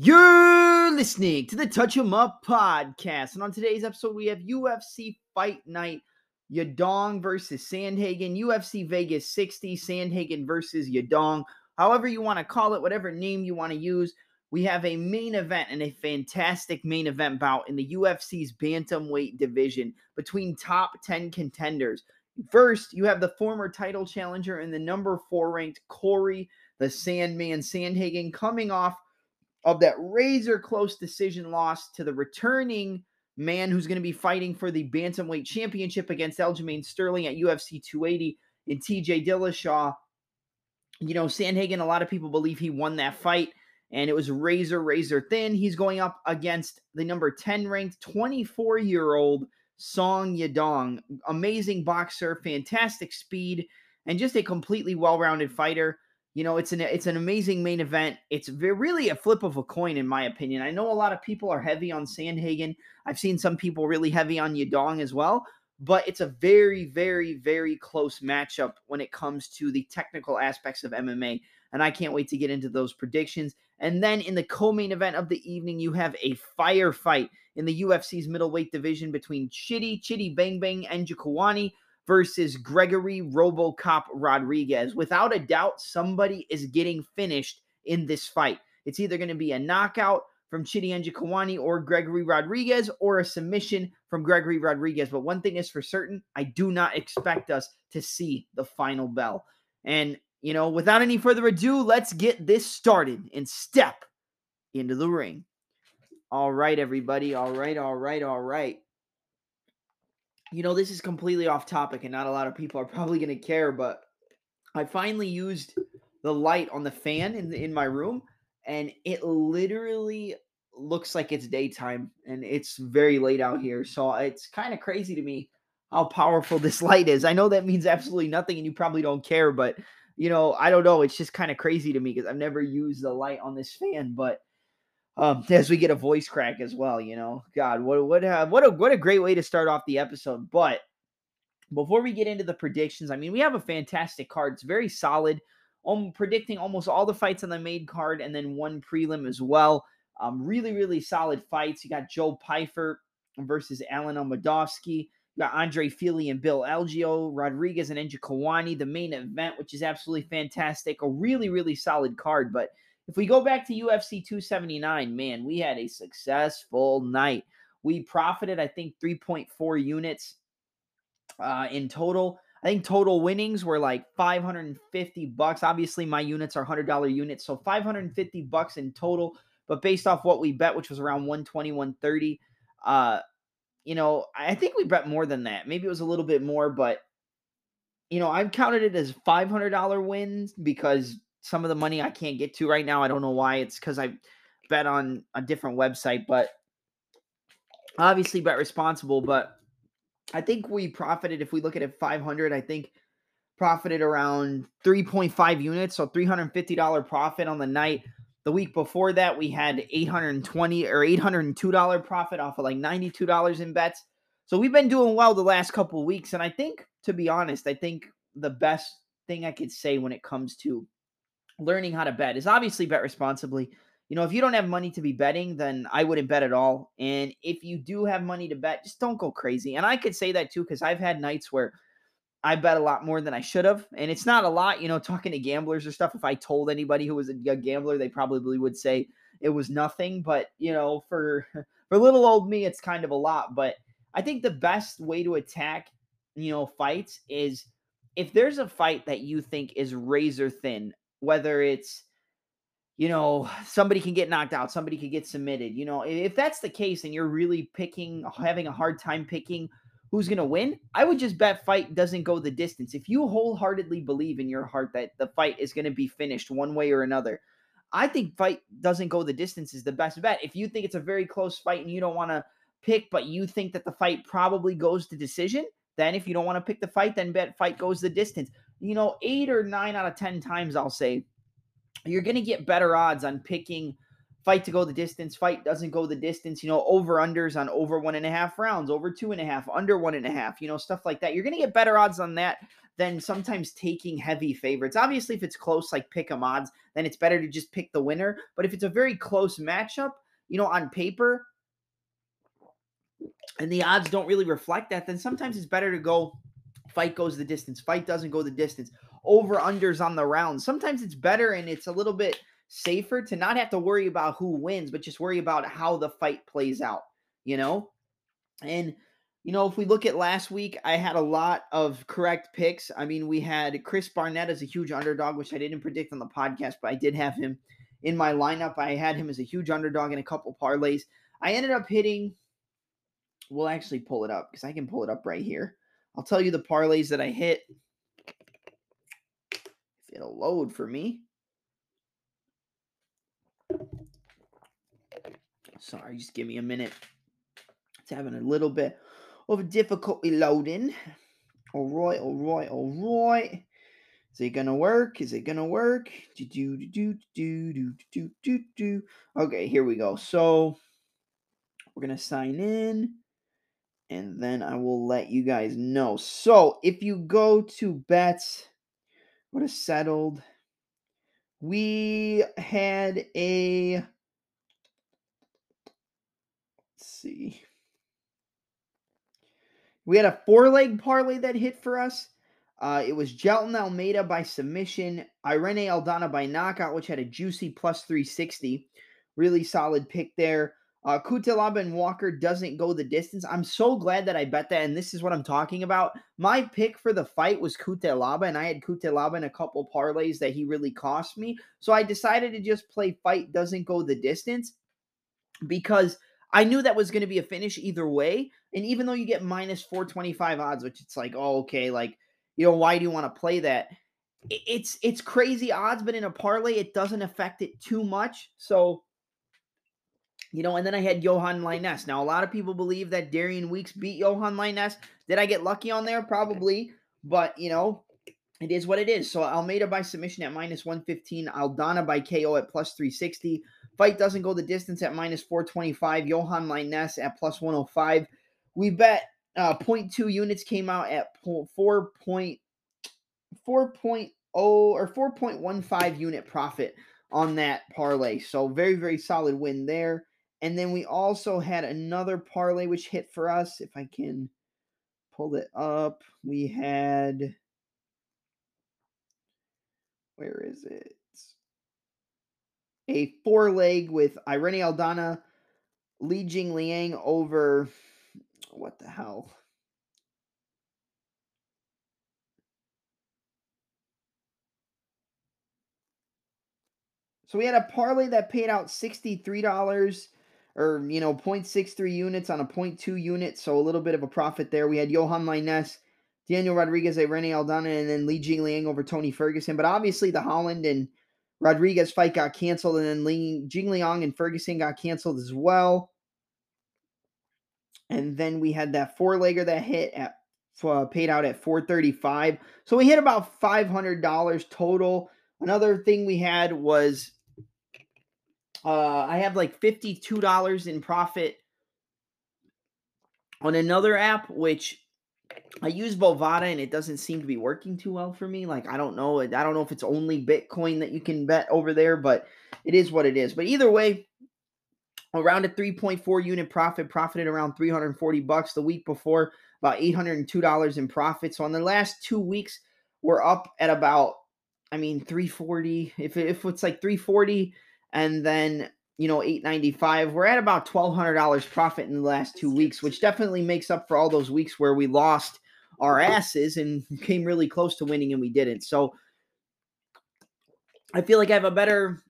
You're listening to the Touch'em Up Podcast, and on today's episode, we have UFC Fight Night, Yadong versus Sandhagen, UFC Vegas 60, Sandhagen versus Yadong, however you want to call it, whatever name you want to use. We have a main event and a fantastic main event bout in the UFC's bantamweight division between top 10 contenders. First, you have the former title challenger and the number 4 ranked Corey the Sandman Sandhagen coming off of that razor-close decision loss to the returning man who's going to be fighting for the bantamweight championship against Eljamain Sterling at UFC 280 and TJ Dillashaw. You know, Sandhagen, a lot of people believe he won that fight, and it was razor thin. He's going up against the number 10-ranked 24-year-old Song Yadong. Amazing boxer, fantastic speed, and just a completely well-rounded fighter. You know, it's an amazing main event. It's really a flip of a coin, in my opinion. I know a lot of people are heavy on Sandhagen. I've seen some people really heavy on Yadong as well. But it's a very close matchup when it comes to the technical aspects of MMA. And I can't wait to get into those predictions. And then in the co-main event of the evening, you have a firefight in the UFC's middleweight division between Chidi Bang Bang Anjikawani versus Gregory Robocop Rodriguez. Without a doubt, somebody is getting finished in this fight. It's either going to be a knockout from Chidi Anjikawani or Gregory Rodriguez, or a submission from Gregory Rodriguez. But one thing is for certain, I do not expect us to see the final bell. And, you know, without any further ado, let's get this started and step into the ring. All right, everybody. All right. You know, this is completely off topic and not a lot of people are probably going to care, but I finally used the light on the fan in my room, and it literally looks like it's daytime, and it's very late out here. So it's kind of crazy to me how powerful this light is. I know that means absolutely nothing and you probably don't care, but, you know, I don't know. It's just kind of crazy to me because I've never used the light on this fan, but as we get a voice crack as well, you know, God, what a great way to start off the episode. But before we get into the predictions, I mean, we have a fantastic card. It's very solid. I'm predicting almost all the fights on the main card and then one prelim as well. Really solid fights. You got Joe Pyfer versus Alan Amadovsky. You got Andre Feely and Bill Algeo, Rodriguez and Anjikawani, the main event, which is absolutely fantastic. A really solid card, but if we go back to UFC 279, man, we had a successful night. We profited, I think, 3.4 units in total. I think total winnings were like $550. Obviously, my units are $100 units, so $550 in total. But based off what we bet, which was around 120, 130, you know, I think we bet more than that. Maybe it was a little bit more, but, you know, I've counted it as $500 wins because some of the money I can't get to right now. I don't know why. It's because I bet on a different website, but obviously bet responsible. But I think we profited, if we look at it, 500, I think profited around 3.5 units. So $350 profit on the night. The week before that, we had $820 or $802 profit off of like $92 in bets. So we've been doing well the last couple of weeks. And I think, to be honest, I think the best thing I could say when it comes to learning how to bet is obviously bet responsibly. You know, if you don't have money to be betting, then I wouldn't bet at all. And if you do have money to bet, just don't go crazy. And I could say that too, because I've had nights where I bet a lot more than I should have. And it's not a lot, you know, talking to gamblers or stuff. If I told anybody who was a gambler, they probably would say it was nothing. But, you know, for little old me, it's kind of a lot. But I think the best way to attack, you know, fights is if there's a fight that you think is razor thin, whether it's, you know, somebody can get knocked out, somebody could get submitted. You know, if that's the case and you're really having a hard time picking who's going to win, I would just bet fight doesn't go the distance. If you wholeheartedly believe in your heart that the fight is going to be finished one way or another, I think fight doesn't go the distance is the best bet. If you think it's a very close fight and you don't want to pick, but you think that the fight probably goes to decision, then if you don't want to pick the fight, then bet fight goes the distance. You know, 8 or 9 out of 10 times, I'll say, you're going to get better odds on picking fight to go the distance, fight doesn't go the distance, you know, over-unders on over 1.5 rounds, over 2.5, under 1.5, you know, stuff like that. You're going to get better odds on that than sometimes taking heavy favorites. Obviously, if it's close, like pick'em odds, then it's better to just pick the winner. But if it's a very close matchup, you know, on paper, and the odds don't really reflect that, then sometimes it's better to go fight goes the distance, fight doesn't go the distance, over-unders on the round. Sometimes it's better and it's a little bit safer to not have to worry about who wins, but just worry about how the fight plays out, you know? And, you know, if we look at last week, I had a lot of correct picks. I mean, we had Chris Barnett as a huge underdog, which I didn't predict on the podcast, but I did have him in my lineup. I had him as a huge underdog in a couple parlays. I ended up hitting... We'll actually pull it up because I can pull it up right here. I'll tell you the parlays that I hit. If it'll load for me. Sorry, just give me a minute. It's having a little bit of difficulty loading. All right. Is it going to work? Okay, here we go. So we're going to sign in. And then I will let you guys know. So if you go to bets, what is settled? We had a, let's see. We had a four-leg parlay that hit for us. It was Jelton Almeida by submission, Irene Aldana by knockout, which had a juicy plus 360. Really solid pick there. Kutelaba and Walker doesn't go the distance. I'm so glad that I bet that, and this is what I'm talking about. My pick for the fight was Kutelaba, and I had Kutelaba in a couple parlays that he really cost me. So I decided to just play fight doesn't go the distance because I knew that was going to be a finish either way. And even though you get minus 425 odds, which it's like, oh, okay, like, you know, why do you want to play that? It's crazy odds, but in a parlay, it doesn't affect it too much. So... you know, and then I had Johan Lainez. Now, a lot of people believe that Darian Weeks beat Johan Lainez. Did I get lucky on there? Probably. But, you know, it is what it is. So, Almeida by submission at minus 115. Aldana by KO at plus 360. Fight doesn't go the distance at minus 425. Johan Lainez at plus 105. We bet 0.2 units came out at 4.0 or 4.15 unit profit on that parlay. So, very, very solid win there. And then we also had another parlay which hit for us. If I can pull it up, we had, where is it? A four-leg with Irene Aldana, Li Jing Liang over, what the hell? So we had a parlay that paid out $63. Or, you know, 0.63 units on a 0.2 unit, so a little bit of a profit there. We had Johan Lainez, Daniel Rodriguez, Irene Aldana, and then Li Jingliang over Tony Ferguson. But obviously the Holland and Rodriguez fight got canceled, and then Li Jingliang and Ferguson got canceled as well. And then we had that four-legger that hit at paid out at $435. So we hit about $500 total. Another thing we had was... I have like $52 in profit on another app, which I use Bovada, and it doesn't seem to be working too well for me. Like, I don't know. I don't know if it's only Bitcoin that you can bet over there, but it is what it is. But either way, around a 3.4 unit profit, profited around $340. The week before, about $802 in profit. So on the last 2 weeks, we're up at about, I mean, 340. If it's like 340. And then, you know, $895. We're at about $1,200 profit in the last 2 weeks, which definitely makes up for all those weeks where we lost our asses and came really close to winning and we didn't. So I feel like I have a better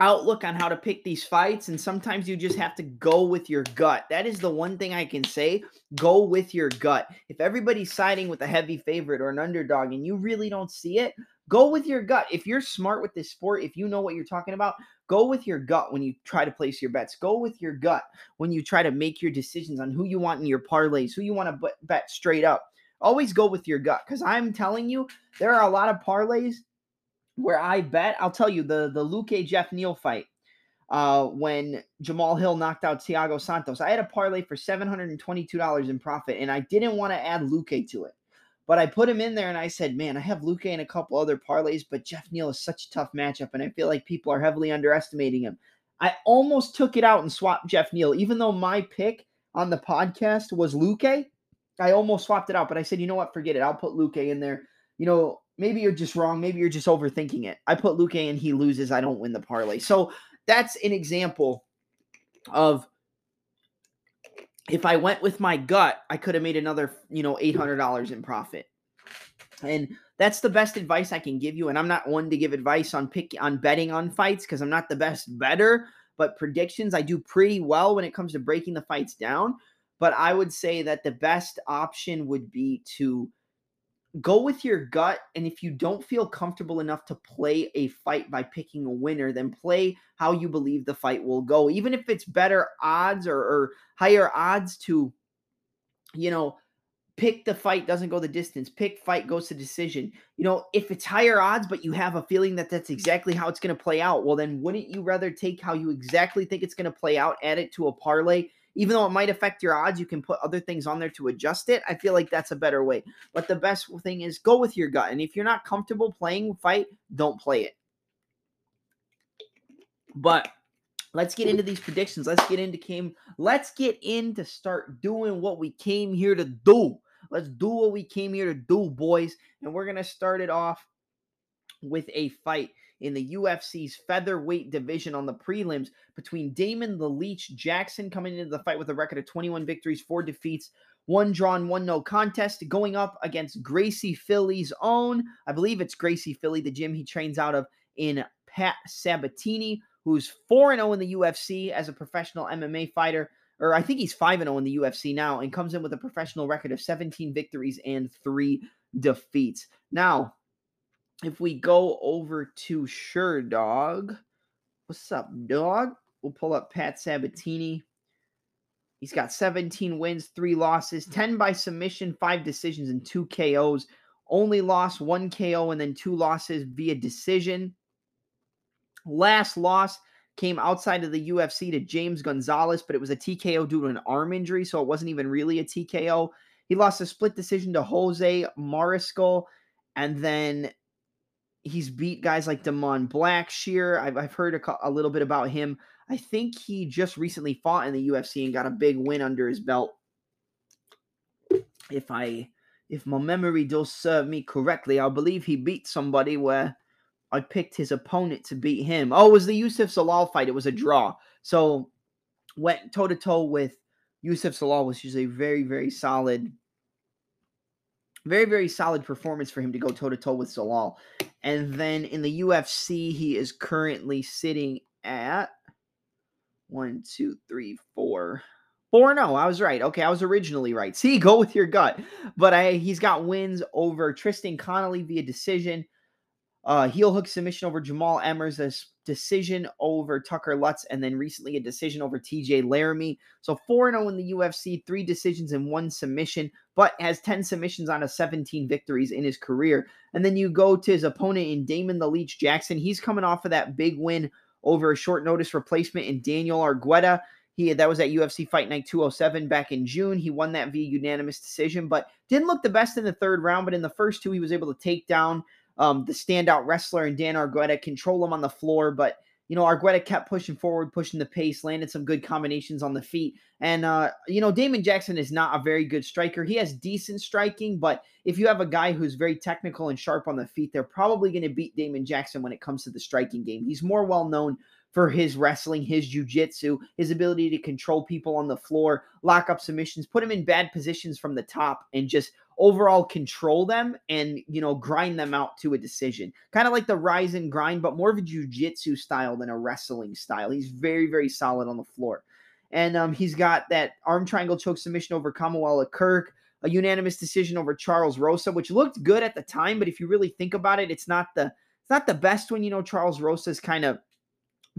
outlook on how to pick these fights. And sometimes you just have to go with your gut. That is the one thing I can say. Go with your gut. If everybody's siding with a heavy favorite or an underdog and you really don't see it, go with your gut. If you're smart with this sport, if you know what you're talking about, go with your gut when you try to place your bets. Go with your gut when you try to make your decisions on who you want in your parlays, who you want to bet straight up. Always go with your gut, because I'm telling you, there are a lot of parlays where I bet. I'll tell you, the Luque-Jeff Neal fight when Jamahal Hill knocked out Thiago Santos. I had a parlay for $722 in profit, and I didn't want to add Luque to it. But I put him in there, and I said, man, I have Luque and a couple other parlays, but Jeff Neal is such a tough matchup, and I feel like people are heavily underestimating him. I almost took it out and swapped Jeff Neal. Even though my pick on the podcast was Luque, I almost swapped it out, but I said, you know what, forget it. I'll put Luque in there. You know, maybe you're just wrong. Maybe you're just overthinking it. I put Luque in, he loses. I don't win the parlay. So that's an example of if I went with my gut, I could have made another, $800 in profit. And that's the best advice I can give you. And I'm not one to give advice on betting on fights because I'm not the best better. But predictions, I do pretty well when it comes to breaking the fights down. But I would say that the best option would be to go with your gut, and if you don't feel comfortable enough to play a fight by picking a winner, then play how you believe the fight will go. Even if it's better odds or higher odds to, pick the fight doesn't go the distance, pick fight goes to decision. If it's higher odds, but you have a feeling that that's exactly how it's going to play out, well, then wouldn't you rather take how you exactly think it's going to play out, add it to a parlay? Even though it might affect your odds, you can put other things on there to adjust it. I feel like that's a better way. But the best thing is go with your gut. And if you're not comfortable playing a fight, don't play it. But let's get into these predictions. Let's get into start doing what we came here to do. Let's do what we came here to do, boys. And we're going to start it off with a fight in the UFC's featherweight division on the prelims between Damon "The Leech" Jackson coming into the fight with a record of 21 victories, 4 defeats, 1 drawn, 1 no contest, going up against Gracie Philly's own. I believe it's Gracie Philly, the gym he trains out of in Pat Sabatini, who's 4-0 in the UFC as a professional MMA fighter, or I think he's 5-0 in the UFC now, and comes in with a professional record of 17 victories and 3 defeats. Now, if we go over to SureDog, what's up, dog? We'll pull up Pat Sabatini. He's got 17 wins, 3 losses, 10 by submission, 5 decisions, and 2 KOs. Only lost 1 KO and then 2 losses via decision. Last loss came outside of the UFC to James Gonzalez, but it was a TKO due to an arm injury, so it wasn't even really a TKO. He lost a split decision to Jose Mariscal, and then he's beat guys like Damon Blackshear. I've heard a little bit about him. I think he just recently fought in the UFC and got a big win under his belt. If my memory does serve me correctly, I believe he beat somebody where I picked his opponent to beat him. Oh, it was the Yusuf Zalal fight. It was a draw. So went toe-to-toe with Yusuf Zalal, which is a very, very solid performance for him to go toe-to-toe with Zalal. And then in the UFC, he is currently sitting at 4-0. I was right. Okay, I was originally right. See, go with your gut. But he's got wins over Tristan Connolly via decision, heel hook submission over Jamal Emmers, a decision over Tucker Lutz, and then recently a decision over TJ Laramie. So 4-0 in the UFC, 3 decisions and 1 submission, but has 10 submissions out of 17 victories in his career. And then you go to his opponent in Damon "The Leech" Jackson. He's coming off of that big win over a short notice replacement in Daniel Argueta. That was at UFC Fight Night 207 back in June. He won that via unanimous decision, but didn't look the best in the third round, but in the first two, he was able to take down the standout wrestler and Dan Argueta, control him on the floor, but Argueta kept pushing forward, pushing the pace, landed some good combinations on the feet. And Damon Jackson is not a very good striker. He has decent striking, but if you have a guy who's very technical and sharp on the feet, they're probably going to beat Damon Jackson when it comes to the striking game. He's more well known for his wrestling, his jiu-jitsu, his ability to control people on the floor, lock up submissions, put him in bad positions from the top, and just overall control them and, grind them out to a decision. Kind of like the rise and grind, but more of a jiu-jitsu style than a wrestling style. He's very, very solid on the floor. And he's got that arm triangle choke submission over Kamala Kirk, a unanimous decision over Charles Rosa, which looked good at the time, but if you really think about it, it's not the best one. Charles Rosa's kind of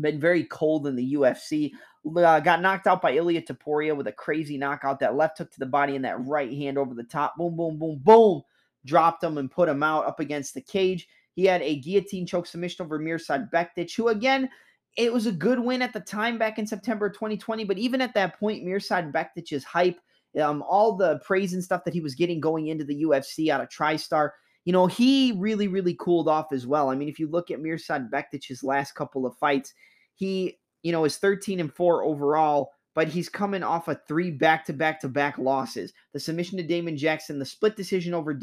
been very cold in the UFC. Got knocked out by Ilia Topuria with a crazy knockout. That left hook to the body and that right hand over the top. Boom, boom, boom, boom. Dropped him and put him out up against the cage. He had a guillotine choke submission over Mirsad Bektic, who, again, it was a good win at the time back in September 2020. But even at that point, Mirsad Bektic's hype all the praise and stuff that he was getting going into the UFC out of TriStar, you know, he really, really cooled off as well. I mean, if you look at Mirsad Bektic's last couple of fights, he, you know, is 13-4 overall, but he's coming off of 3 back-to-back-to-back losses. The submission to Damon Jackson, the split decision over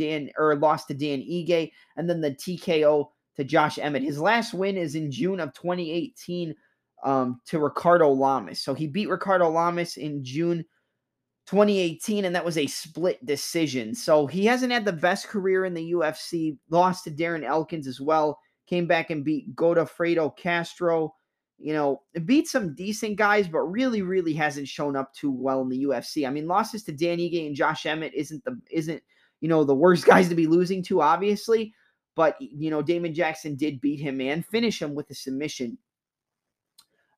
loss to Dan Ige, and then the TKO to Josh Emmett. His last win is in June of 2018 to Ricardo Lamas. So he beat Ricardo Lamas in June 2018, and that was a split decision. So he hasn't had the best career in the UFC. Lost to Darren Elkins as well. Came back and beat Godofredo Castro. You know, beat some decent guys, but really, really hasn't shown up too well in the UFC. I mean, losses to Dan Ige and Josh Emmett isn't the worst guys to be losing to, obviously. But, you know, Damon Jackson did beat him and finish him with a submission.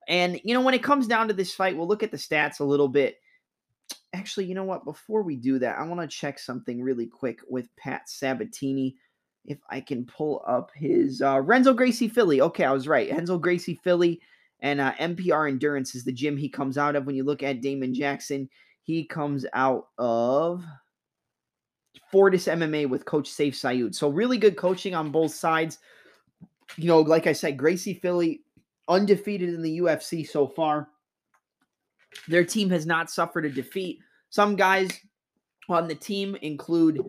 And, you know, when it comes down to this fight, we'll look at the stats a little bit. Actually, you know what? Before we do that, I want to check something really quick with Pat Sabatini. If I can pull up his Renzo Gracie Philly. Okay, I was right. Renzo Gracie Philly and MPR Endurance is the gym he comes out of. When you look at Damon Jackson, he comes out of Fortis MMA with Coach Saif Sayud. So really good coaching on both sides. You know, like I said, Gracie Philly undefeated in the UFC so far. Their team has not suffered a defeat. Some guys on the team include,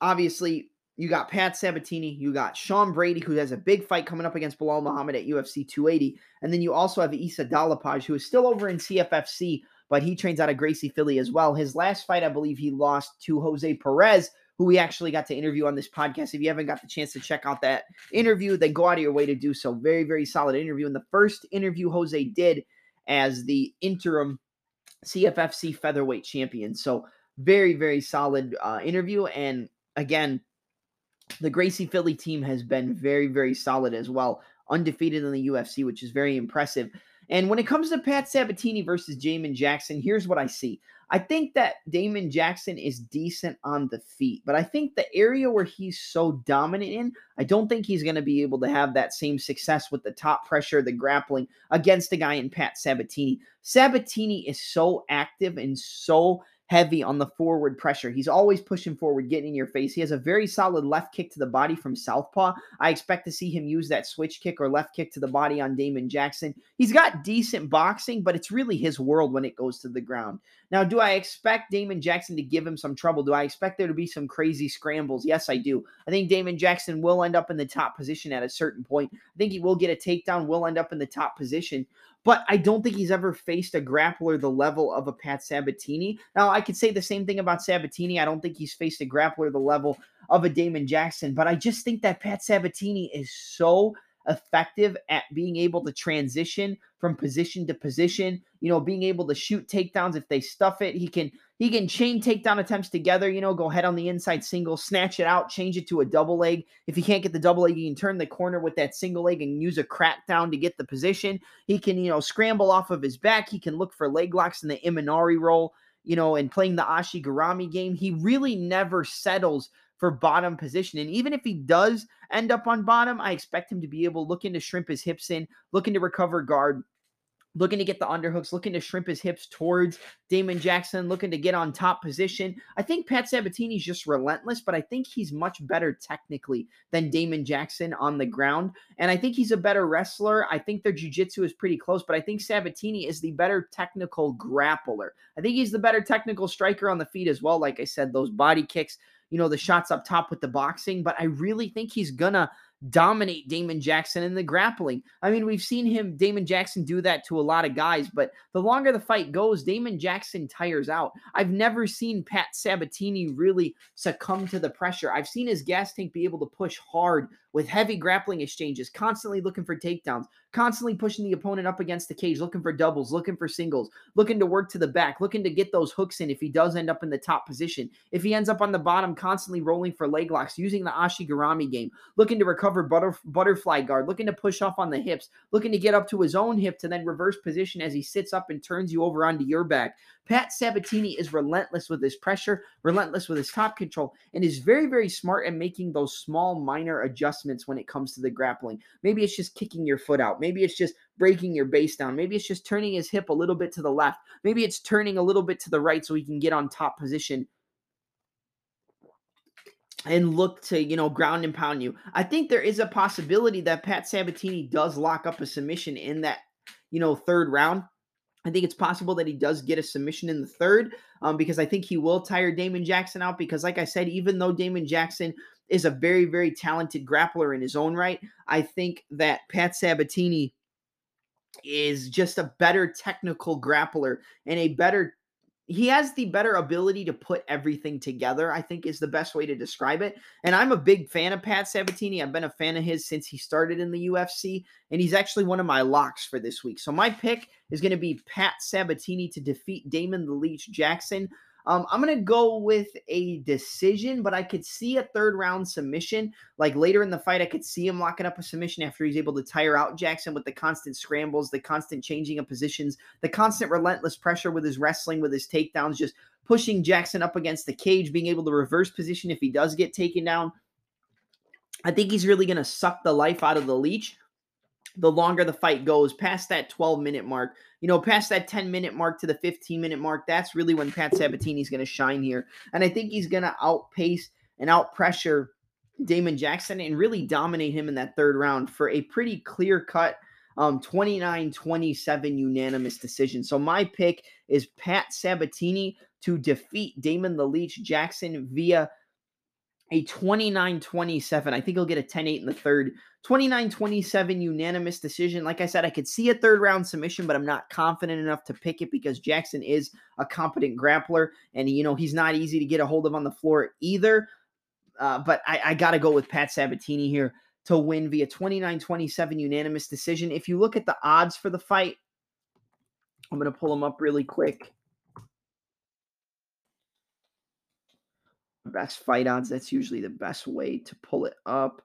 obviously, you got Pat Sabatini, you got Sean Brady, who has a big fight coming up against Bilal Muhammad at UFC 280, and then you also have Issa Dalapaj, who is still over in CFFC, but he trains out of Gracie Philly as well. His last fight, I believe he lost to Jose Perez, who we actually got to interview on this podcast. If you haven't got the chance to check out that interview, then go out of your way to do so. Very, very solid interview. And the first interview Jose did as the interim CFFC featherweight champion. So very, very solid interview. And again, the Gracie Philly team has been very, very solid as well. Undefeated in the UFC, which is very impressive. And when it comes to Pat Sabatini versus Damon Jackson, here's what I see. I think that Damon Jackson is decent on the feet, but I think the area where he's so dominant in, I don't think he's going to be able to have that same success with the top pressure, the grappling against a guy in Pat Sabatini. Sabatini is so active and so heavy on the forward pressure. He's always pushing forward, getting in your face. He has a very solid left kick to the body from southpaw. I expect to see him use that switch kick or left kick to the body on Damon Jackson. He's got decent boxing, but it's really his world when it goes to the ground. Now, do I expect Damon Jackson to give him some trouble? Do I expect there to be some crazy scrambles? Yes, I do. I think Damon Jackson will end up in the top position at a certain point. I think he will get a takedown, will end up in the top position. But I don't think he's ever faced a grappler the level of a Pat Sabatini. Now, I could say the same thing about Sabatini. I don't think he's faced a grappler the level of a Damon Jackson. But I just think that Pat Sabatini is so effective at being able to transition from position to position. You know, being able to shoot takedowns if they stuff it. He can chain takedown attempts together, you know, go head on the inside single, snatch it out, change it to a double leg. If he can't get the double leg, he can turn the corner with that single leg and use a crackdown to get the position. He can, you know, scramble off of his back. He can look for leg locks in the Imanari roll, you know, and playing the Ashigarami game. He really never settles for bottom position. And even if he does end up on bottom, I expect him to be able looking to shrimp his hips in, looking to recover guard, looking to get the underhooks, looking to shrimp his hips towards Damon Jackson, looking to get on top position. I think Pat Sabatini's just relentless, but I think he's much better technically than Damon Jackson on the ground. And I think he's a better wrestler. I think their jiu-jitsu is pretty close, but I think Sabatini is the better technical grappler. I think he's the better technical striker on the feet as well. Like I said, those body kicks, you know, the shots up top with the boxing, but I really think he's gonna dominate Damon Jackson in the grappling. I mean, we've seen Damon Jackson do that to a lot of guys, but the longer the fight goes, Damon Jackson tires out. I've never seen Pat Sabatini really succumb to the pressure. I've seen his gas tank be able to push hard with heavy grappling exchanges, constantly looking for takedowns, constantly pushing the opponent up against the cage, looking for doubles, looking for singles, looking to work to the back, looking to get those hooks in if he does end up in the top position. If he ends up on the bottom, constantly rolling for leg locks, using the Ashigarami game, looking to recover butterfly guard, looking to push off on the hips, looking to get up to his own hip to then reverse position as he sits up and turns you over onto your back. Pat Sabatini is relentless with his pressure, relentless with his top control, and is very, very smart at making those small minor adjustments adjustments when it comes to the grappling. Maybe it's just kicking your foot out. Maybe it's just breaking your base down. Maybe it's just turning his hip a little bit to the left. Maybe it's turning a little bit to the right so he can get on top position and look to, you know, ground and pound you. I think there is a possibility that Pat Sabatini does lock up a submission in that, you know, third round. I think it's possible that he does get a submission in the third because I think he will tire Damon Jackson out because, like I said, even though Damon Jackson is a very, very talented grappler in his own right, I think that Pat Sabatini is just a better technical grappler and a better he has the better ability to put everything together, I think is the best way to describe it. And I'm a big fan of Pat Sabatini. I've been a fan of his since he started in the UFC, and he's actually one of my locks for this week. So my pick is going to be Pat Sabatini to defeat Damon "The Leech" Jackson. I'm going to go with a decision, but I could see a third-round submission. Like, later in the fight, I could see him locking up a submission after he's able to tire out Jackson with the constant scrambles, the constant changing of positions, the constant relentless pressure with his wrestling, with his takedowns, just pushing Jackson up against the cage, being able to reverse position if he does get taken down. I think he's really going to suck the life out of the Leech the longer the fight goes, past that 12-minute mark, you know, past that 10-minute mark to the 15-minute mark. That's really when Pat Sabatini's going to shine here. And I think he's going to outpace and outpressure Damon Jackson and really dominate him in that third round for a pretty clear-cut 29-27 unanimous decision. So my pick is Pat Sabatini to defeat Damon "The Leech" Jackson via a 29-27. I think he'll get a 10-8 in the third. 29-27 unanimous decision. Like I said, I could see a third-round submission, but I'm not confident enough to pick it because Jackson is a competent grappler, and, you know, he's not easy to get a hold of on the floor either. But I got to go with Pat Sabatini here to win via 29-27 unanimous decision. If you look at the odds for the fight, I'm going to pull them up really quick. Best fight odds. That's usually the best way to pull it up.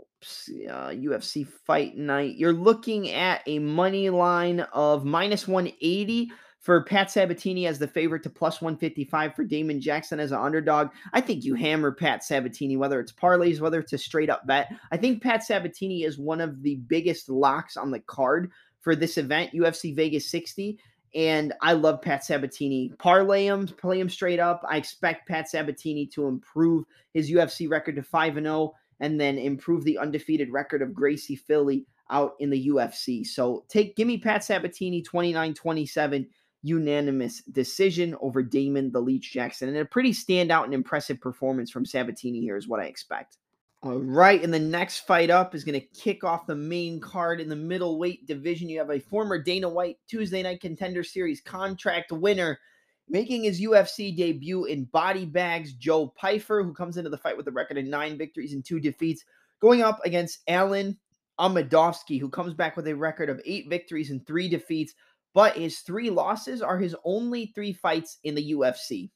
Oops, UFC Fight Night. You're looking at a money line of -180 for Pat Sabatini as the favorite to +155 for Damon Jackson as an underdog. I think you hammer Pat Sabatini, whether it's parlays, whether it's a straight up bet. I think Pat Sabatini is one of the biggest locks on the card for this event, UFC Vegas 60. And I love Pat Sabatini. Parlay him, play him straight up. I expect Pat Sabatini to improve his UFC record to 5-0 and then improve the undefeated record of Gracie Philly out in the UFC. So give me Pat Sabatini 29-27 unanimous decision over Damon "The Leech" Jackson. And a pretty standout and impressive performance from Sabatini here is what I expect. All right, and the next fight up is going to kick off the main card in the middleweight division. You have a former Dana White Tuesday Night Contender Series contract winner making his UFC debut in body bags, Joe Pyfer, who comes into the fight with a record of 9 victories and 2 defeats, going up against Alan Amadovsky, who comes back with a record of 8 victories and 3 defeats, but his 3 losses are his only 3 fights in the UFC.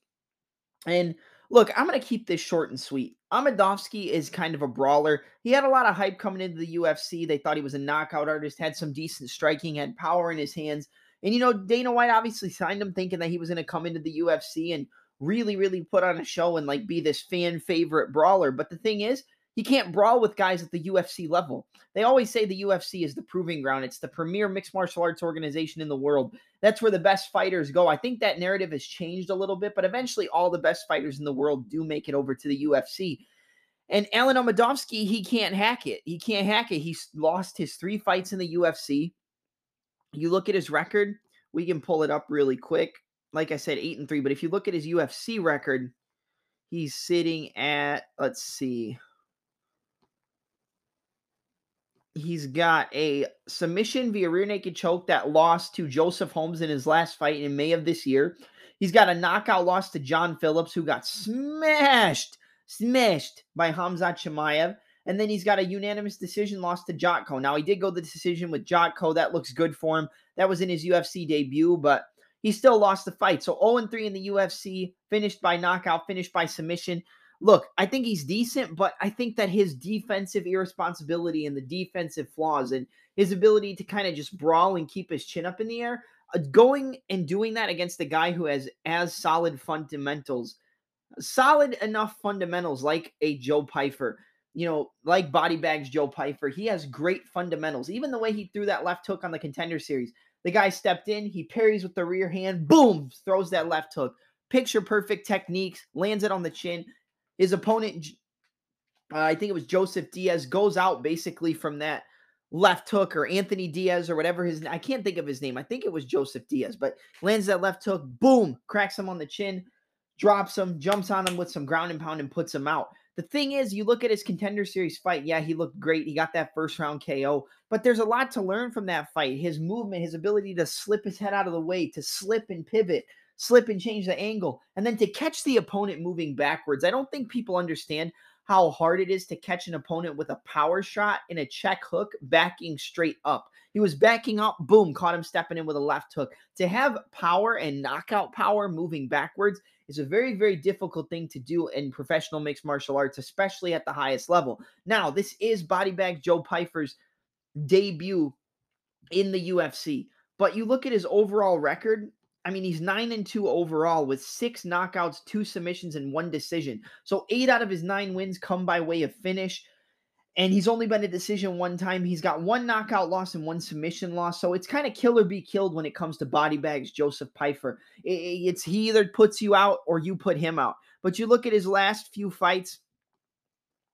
And look, I'm going to keep this short and sweet. Amadovsky is kind of a brawler. He had a lot of hype coming into the UFC. They thought he was a knockout artist, had some decent striking, had power in his hands. And, you know, Dana White obviously signed him thinking that he was going to come into the UFC and really, really put on a show and, like, be this fan favorite brawler. But the thing is, you can't brawl with guys at the UFC level. They always say the UFC is the proving ground. It's the premier mixed martial arts organization in the world. That's where the best fighters go. I think that narrative has changed a little bit, but eventually all the best fighters in the world do make it over to the UFC. And Alan Amadovsky, he can't hack it. He can't hack it. He's lost his 3 fights in the UFC. You look at his record, we can pull it up really quick. Like I said, 8-3, but if you look at his UFC record, he's sitting at, let's see, he's got a submission via rear naked choke that lost to Joseph Holmes in his last fight in May of this year. He's got a knockout loss to John Phillips, who got smashed by Hamzat Chimaev. And then he's got a unanimous decision loss to Jotko. Now, he did go the decision with Jotko. That looks good for him. That was in his UFC debut, but he still lost the fight. So 0-3 in the UFC, finished by knockout, finished by submission. Look, I think he's decent, but I think that his defensive irresponsibility and the defensive flaws and his ability to kind of just brawl and keep his chin up in the air, going and doing that against a guy who has as solid fundamentals, solid enough fundamentals like a Joe Pyfer, you know, like body bags Joe Pyfer. He has great fundamentals. Even the way he threw that left hook on the Contender Series, the guy stepped in, he parries with the rear hand, boom, throws that left hook. Picture perfect techniques, lands it on the chin. His opponent, I think it was Joseph Diaz, goes out basically from that left hook, or Anthony Diaz, or whatever his name. I can't think of his name. I think it was Joseph Diaz, but lands that left hook, boom, cracks him on the chin, drops him, jumps on him with some ground and pound and puts him out. The thing is, you look at his Contender Series fight, yeah, he looked great. He got that first round KO, but there's a lot to learn from that fight. His movement, his ability to slip his head out of the way, to slip and pivot, slip and change the angle, and then to catch the opponent moving backwards. I don't think people understand how hard it is to catch an opponent with a power shot and a check hook backing straight up. He was backing up, boom, caught him stepping in with a left hook. To have power and knockout power moving backwards is a very, very difficult thing to do in professional mixed martial arts, especially at the highest level. Now, this is body bag Joe Pyfer's debut in the UFC, but you look at his overall record. I mean, he's 9-2 overall with 6 knockouts, 2 submissions, and 1 decision. So 8 out of his 9 wins come by way of finish. And he's only been a decision one time. He's got 1 knockout loss and 1 submission loss. So it's kind of kill or be killed when it comes to body bags Joseph Pyfer. It's he either puts you out or you put him out. But you look at his last few fights,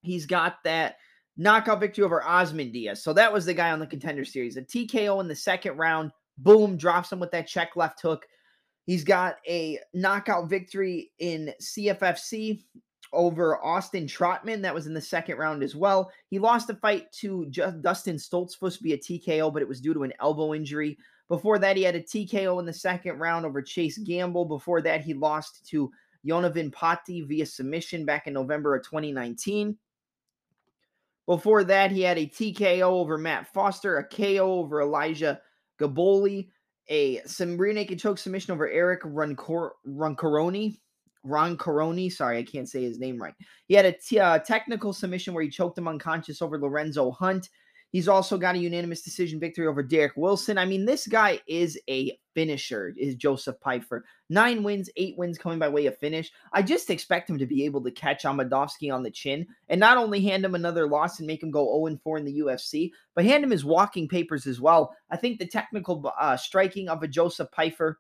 he's got that knockout victory over Osman Diaz. So that was the guy on the Contender Series. A TKO in the second round. Boom, drops him with that check left hook. He's got a knockout victory in CFFC over Austin Trotman. That was in the second round as well. He lost the fight to Dustin Stoltz, supposed to be a TKO, but it was due to an elbow injury. Before that, he had a TKO in the second round over Chase Gamble. Before that, he lost to Yonovan Patti via submission back in November of 2019. Before that, he had a TKO over Matt Foster, a KO over Elijah Gaboli, some rear naked choke submission over Eric Roncoroni. Sorry, I can't say his name right. He had a technical submission where he choked him unconscious over Lorenzo Hunt. He's also got a unanimous decision victory over Derek Wilson. I mean, this guy is a finisher, is Joseph Pyfer. 9 wins, 8 wins coming by way of finish. I just expect him to be able to catch Amadovsky on the chin and not only hand him another loss and make him go 0-4 in the UFC, but hand him his walking papers as well. I think the technical striking of a Joseph Pyfer,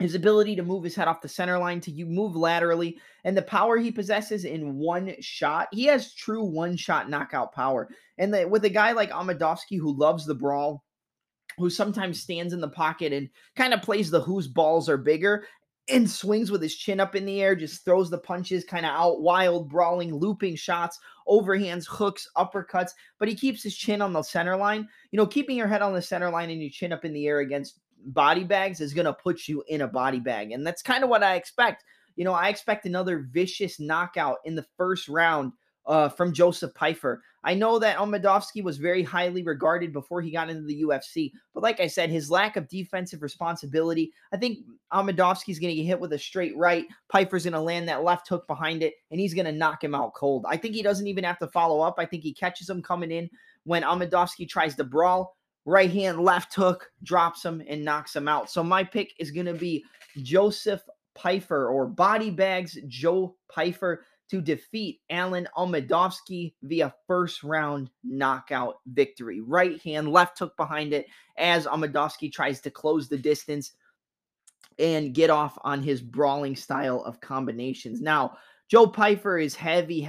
his ability to move his head off the center line, to move laterally, and the power he possesses in one shot. He has true one-shot knockout power. And with a guy like Amadovsky, who loves the brawl, who sometimes stands in the pocket and kind of plays the whose balls are bigger and swings with his chin up in the air, just throws the punches kind of out wild, brawling, looping shots, overhands, hooks, uppercuts, but he keeps his chin on the center line. You know, keeping your head on the center line and your chin up in the air against body bags is going to put you in a body bag. And that's kind of what I expect. You know, I expect another vicious knockout in the first round from Joseph Pyfer. I know that Amadovsky was very highly regarded before he got into the UFC. But like I said, his lack of defensive responsibility, I think Amadovsky's going to get hit with a straight right. Pyfer's going to land that left hook behind it, and he's going to knock him out cold. I think he doesn't even have to follow up. I think he catches him coming in when Amadovsky tries to brawl. Right hand, left hook, drops him, and knocks him out. So my pick is going to be Joseph Pyfer, or body bags Joe Pyfer, to defeat Alan Amadovsky via first-round knockout victory. Right hand, left hook behind it as Amadovsky tries to close the distance and get off on his brawling style of combinations. Now, Joe Pyfer is heavy.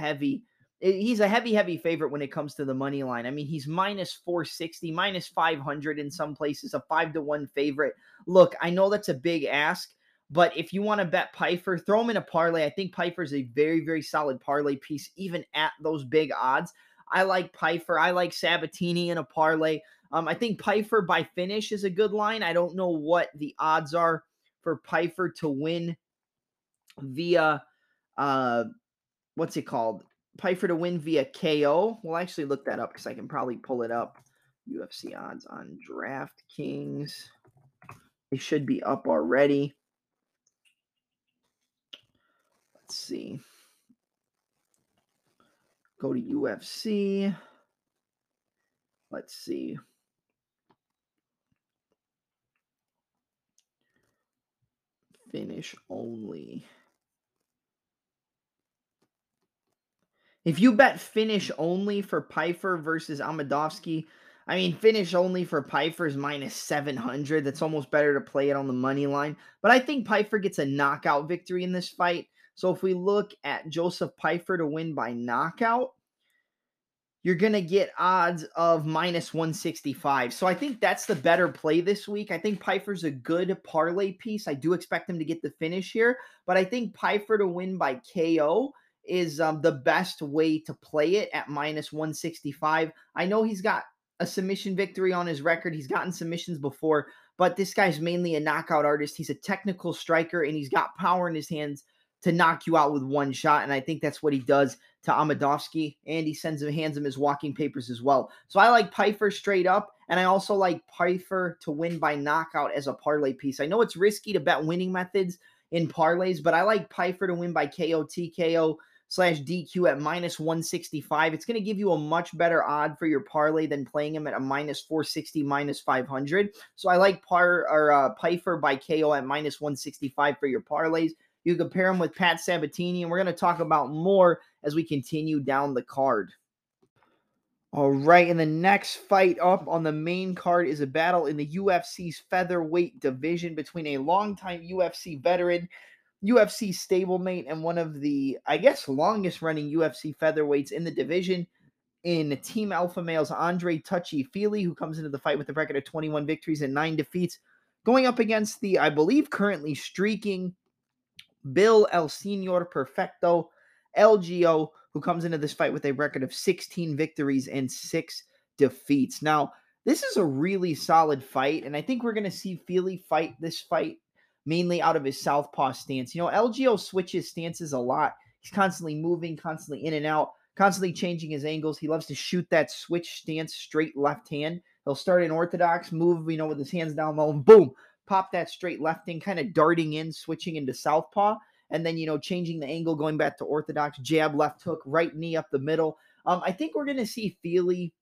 He's a heavy favorite when it comes to the money line. I mean, he's minus 460, minus 500 in some places, a 5-1 favorite. Look, I know that's a big ask, but if you want to bet Pyfer, throw him in a parlay. I think Pyfer's a very, very solid parlay piece, even at those big odds. I like Pyfer. I like Sabatini in a parlay. I think Pyfer by finish is a good line. I don't know what the odds are for Pyfer to win via, Pyfer to win via KO. We'll actually look that up because I can probably pull it up. UFC odds on DraftKings. They should be up already. Let's see. Go to UFC. Let's see. Finish only. If you bet finish only for Pyfer versus Amadovsky, I mean, finish only for Pyfer is minus 700. That's almost better to play it on the money line. But I think Pyfer gets a knockout victory in this fight. So if we look at Joseph Pyfer to win by knockout, you're going to get odds of minus 165. So I think that's the better play this week. I think Pyfer's a good parlay piece. I do expect him to get the finish here. But I think Pyfer to win by KO is the best way to play it at minus 165. I know he's got a submission victory on his record. He's gotten submissions before, but this guy's mainly a knockout artist. He's a technical striker, and he's got power in his hands to knock you out with one shot, and I think that's what he does to Amadovsky, and he hands him his walking papers as well. So I like Pyfer straight up, and I also like Pyfer to win by knockout as a parlay piece. I know it's risky to bet winning methods in parlays, but I like Pyfer to win by KO, TKO, /DQ at minus 165. It's going to give you a much better odd for your parlay than playing him at a minus 460, minus 500. So I like Pyfer by KO at minus 165 for your parlays. You can pair him with Pat Sabatini, and we're going to talk about more as we continue down the card. All right, and the next fight up on the main card is a battle in the UFC's featherweight division between a longtime UFC veteran, UFC stablemate, and one of the, I guess, longest-running UFC featherweights in the division in Team Alpha Male's Andre Feely, who comes into the fight with a record of 21 victories and 9 defeats, going up against the, I believe, currently streaking Bill Algeo, who comes into this fight with a record of 16 victories and 6 defeats. Now, this is a really solid fight, and I think we're going to see Feely fight this fight mainly out of his southpaw stance. You know, Algeo switches stances a lot. He's constantly moving, constantly in and out, constantly changing his angles. He loves to shoot that switch stance straight left hand. He'll start in orthodox, move, you know, with his hands down low, and boom, pop that straight left hand, kind of darting in, switching into southpaw, and then, you know, changing the angle, going back to orthodox, jab, left hook, right knee up the middle. I think we're going to see Feely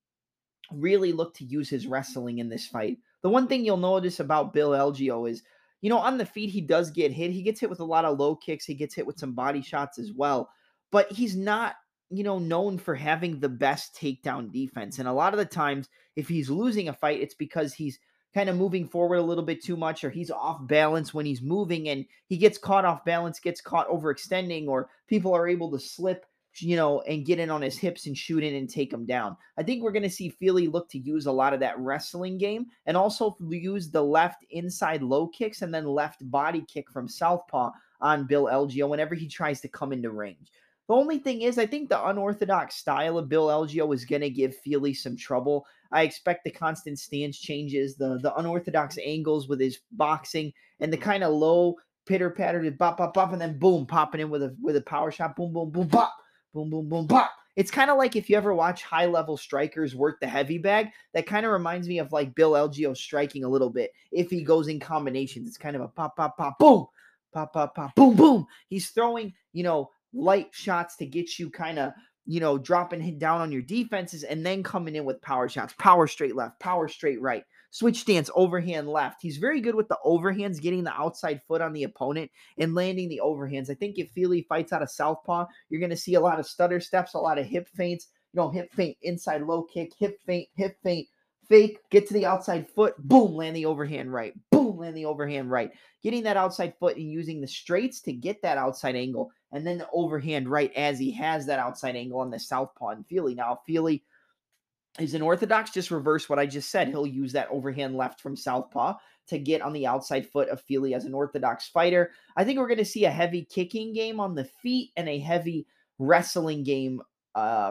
really look to use his wrestling in this fight. The one thing you'll notice about Bill Algeo is, you know, on the feet, he does get hit. He gets hit with a lot of low kicks. He gets hit with some body shots as well. But he's not, you know, known for having the best takedown defense. And a lot of the times, if he's losing a fight, it's because he's kind of moving forward a little bit too much, or he's off balance when he's moving, and he gets caught off balance, gets caught overextending, or people are able to slip, you know, and get in on his hips and shoot in and take him down. I think we're going to see Feely look to use a lot of that wrestling game, and also use the left inside low kicks and then left body kick from southpaw on Bill Algeo whenever he tries to come into range. The only thing is, I think the unorthodox style of Bill Algeo is going to give Feely some trouble. I expect the constant stance changes, the unorthodox angles with his boxing, and the kind of low pitter-patter to bop, bop, bop, and then boom, popping in with a power shot, boom, boom, boom, bop. Boom, boom, boom, pop. It's kind of like if you ever watch high-level strikers work the heavy bag, that kind of reminds me of like Bill Algeo striking a little bit. If he goes in combinations, it's kind of a pop, pop, pop, boom, pop, pop, pop, boom, boom. He's throwing, you know, light shots to get you kind of, you know, dropping down on your defenses, and then coming in with power shots, power straight left, power straight right, switch stance, overhand left. He's very good with the overhands, getting the outside foot on the opponent and landing the overhands. I think if Feely fights out of southpaw, you're going to see a lot of stutter steps, a lot of hip feints, you know, hip feint, inside low kick, hip feint, fake, get to the outside foot, boom, land the overhand right, boom, land the overhand right. Getting that outside foot and using the straights to get that outside angle, and then the overhand right as he has that outside angle on the southpaw and Feely. Now, Feely is an orthodox, just reverse what I just said. He'll use that overhand left from southpaw to get on the outside foot of Feely as an orthodox fighter. I think we're going to see a heavy kicking game on the feet and a heavy wrestling game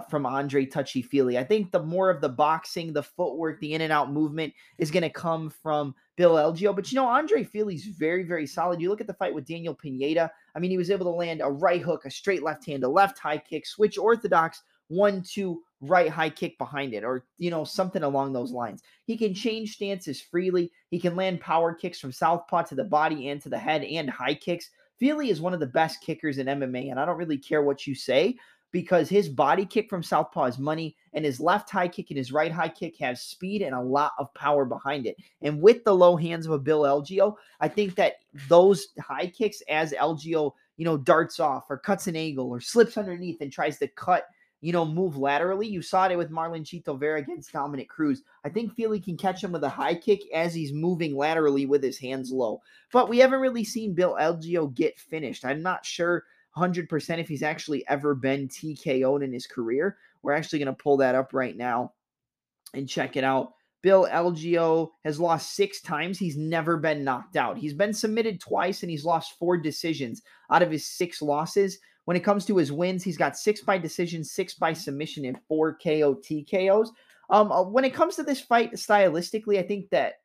from Andre Feely. I think the more of the boxing, the footwork, the in-and-out movement is going to come from Bill Algeo. But, you know, Andre Feely's very, very solid. You look at the fight with Daniel Pineda. I mean, he was able to land a right hook, a straight left hand, a left high kick, switch orthodox, 1-2, right high kick behind it, or, you know, something along those lines. He can change stances freely. He can land power kicks from southpaw to the body and to the head, and high kicks. Feely is one of the best kickers in MMA, and I don't really care what you say, because his body kick from southpaw is money, and his left high kick and his right high kick have speed and a lot of power behind it. And with the low hands of a Bill Algeo, I think that those high kicks, as Algeo, you know, darts off or cuts an angle or slips underneath and tries to cut, move laterally. You saw it with Marlon Chito Vera against Dominic Cruz. I think Feely can catch him with a high kick as he's moving laterally with his hands low. But we haven't really seen Bill Algeo get finished. I'm not sure 100% if he's actually ever been TKO'd in his career. We're actually going to pull that up right now and check it out. Bill Algeo has lost 6 times. He's never been knocked out. He's been submitted twice, and he's lost 4 decisions out of his 6 losses. When it comes to his wins, he's got 6 by decision, 6 by submission, and 4 KO TKOs. When it comes to this fight stylistically, I think that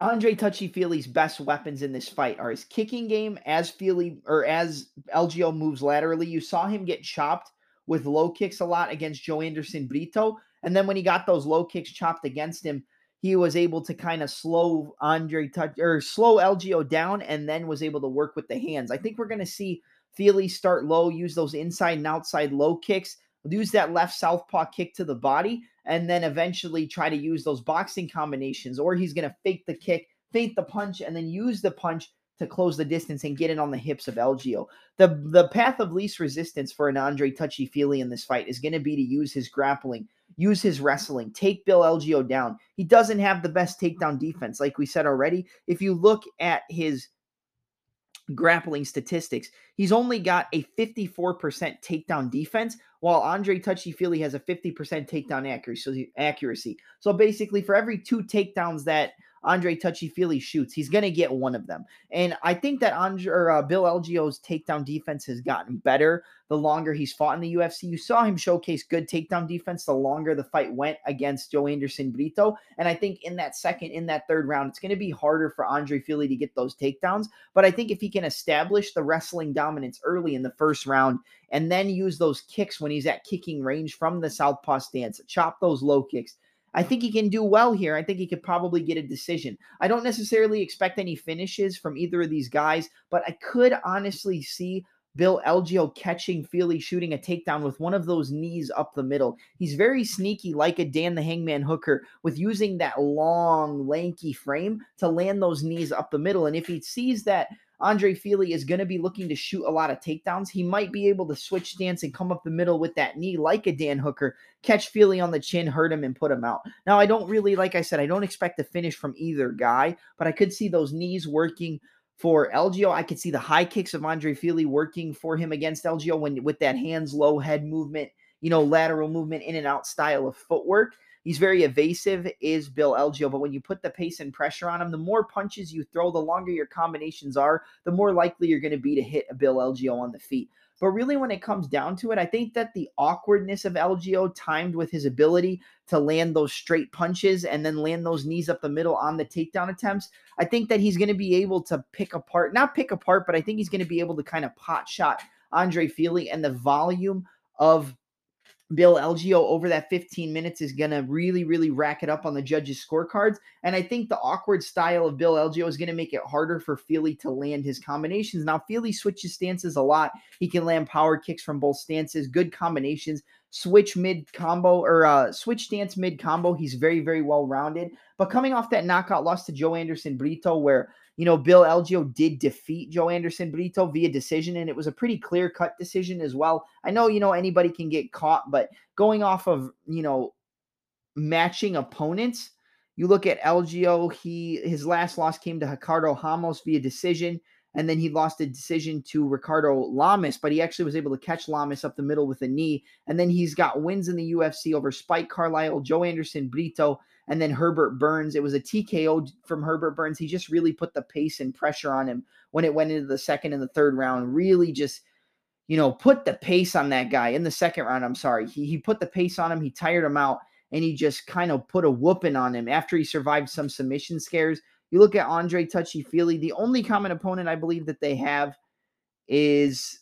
Andre Touchy Feely's best weapons in this fight are his kicking game. As Algeo moves laterally, you saw him get chopped with low kicks a lot against Joe Anderson Brito. And then when he got those low kicks chopped against him, he was able to kind of slow Algeo down, and then was able to work with the hands. I think we're going to see Feely start low, use those inside and outside low kicks, use that left southpaw kick to the body, and then eventually try to use those boxing combinations, or he's going to fake the kick, feint the punch, and then use the punch to close the distance and get in on the hips of Algeo. The path of least resistance for an Andre Touchy-Feely in this fight is going to be to use his grappling, use his wrestling, take Bill Algeo down. He doesn't have the best takedown defense, like we said already. If you look at his grappling statistics, he's only got a 54% takedown defense, while Andre Touchy-Feely has a 50% takedown accuracy. So basically, for every 2 takedowns that Andre Touchy-Feely shoots, he's going to get one of them. And I think that Bill Algeo's takedown defense has gotten better the longer he's fought in the UFC. You saw him showcase good takedown defense the longer the fight went against Joe Anderson Brito. And I think in that third round, it's going to be harder for Andre Feely to get those takedowns. But I think if he can establish the wrestling dominance early in the first round and then use those kicks when he's at kicking range from the southpaw stance, chop those low kicks, I think he can do well here. I think he could probably get a decision. I don't necessarily expect any finishes from either of these guys, but I could honestly see Bill Algeo catching Feely shooting a takedown with one of those knees up the middle. He's very sneaky, like a Dan the Hangman Hooker, with using that long, lanky frame to land those knees up the middle. And if he sees that Andre Feely is going to be looking to shoot a lot of takedowns, he might be able to switch stance and come up the middle with that knee like a Dan Hooker, catch Feely on the chin, hurt him, and put him out. Now, I don't really, like I said, I don't expect a finish from either guy, but I could see those knees working for Algeo. I could see the high kicks of Andre Feely working for him against Algeo with that hands low head movement, lateral movement, in and out style of footwork. He's very evasive, is Bill Algeo, but when you put the pace and pressure on him, the more punches you throw, the longer your combinations are, the more likely you're going to be to hit a Bill Algeo on the feet. But really, when it comes down to it, I think that the awkwardness of Algeo timed with his ability to land those straight punches and then land those knees up the middle on the takedown attempts, I think that he's going to be able to not pick apart, but I think he's going to be able to kind of pot shot Andre Feely, and the volume of Bill Algeo over that 15 minutes is going to really, really rack it up on the judges' scorecards. And I think the awkward style of Bill Algeo is going to make it harder for Feely to land his combinations. Now, Feely switches stances a lot. He can land power kicks from both stances, good combinations, switch stance mid-combo. He's very, very well-rounded. But coming off that knockout loss to Joe Anderson Brito, where Bill Algeo did defeat Joe Anderson Brito via decision, and it was a pretty clear-cut decision as well. I know, anybody can get caught, but going off of, matching opponents, you look at Algeo, his last loss came to Ricardo Lamas via decision, and then he lost a decision to Ricardo Lamas, but he actually was able to catch Lamas up the middle with a knee, and then he's got wins in the UFC over Spike Carlisle, Joe Anderson Brito, and then Herbert Burns. It was a TKO from Herbert Burns. He just really put the pace and pressure on him when it went into the second and the third round. Really just, put the pace on that guy in the second round. I'm sorry. He put the pace on him. He tired him out, and he just kind of put a whooping on him after he survived some submission scares. You look at Andre Touchy-Feely. The only common opponent I believe that they have is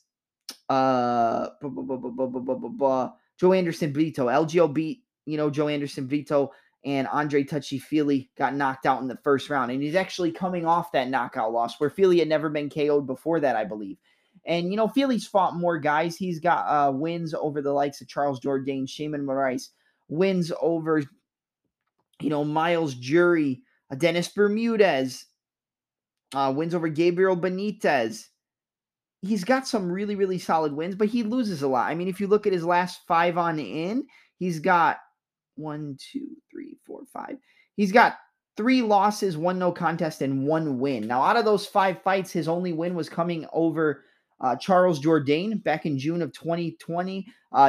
Joe Anderson Brito. Algeo beat, Joe Anderson Brito, and Andre Touchy-Feely got knocked out in the first round. And he's actually coming off that knockout loss where Feely had never been KO'd before that, I believe. And, Feely's fought more guys. He's got wins over the likes of Charles Jourdain, Shaman Moraes, wins over, Miles Jury, Dennis Bermudez, wins over Gabriel Benitez, he's got some really, really solid wins, but he loses a lot. I mean, if you look at his last five on in, he's got 1, 2, 3, 4, 5. He's got 3 losses, 1 no contest, and 1 win. Now, out of those 5 fights, his only win was coming over Charles Jourdain back in June of 2020.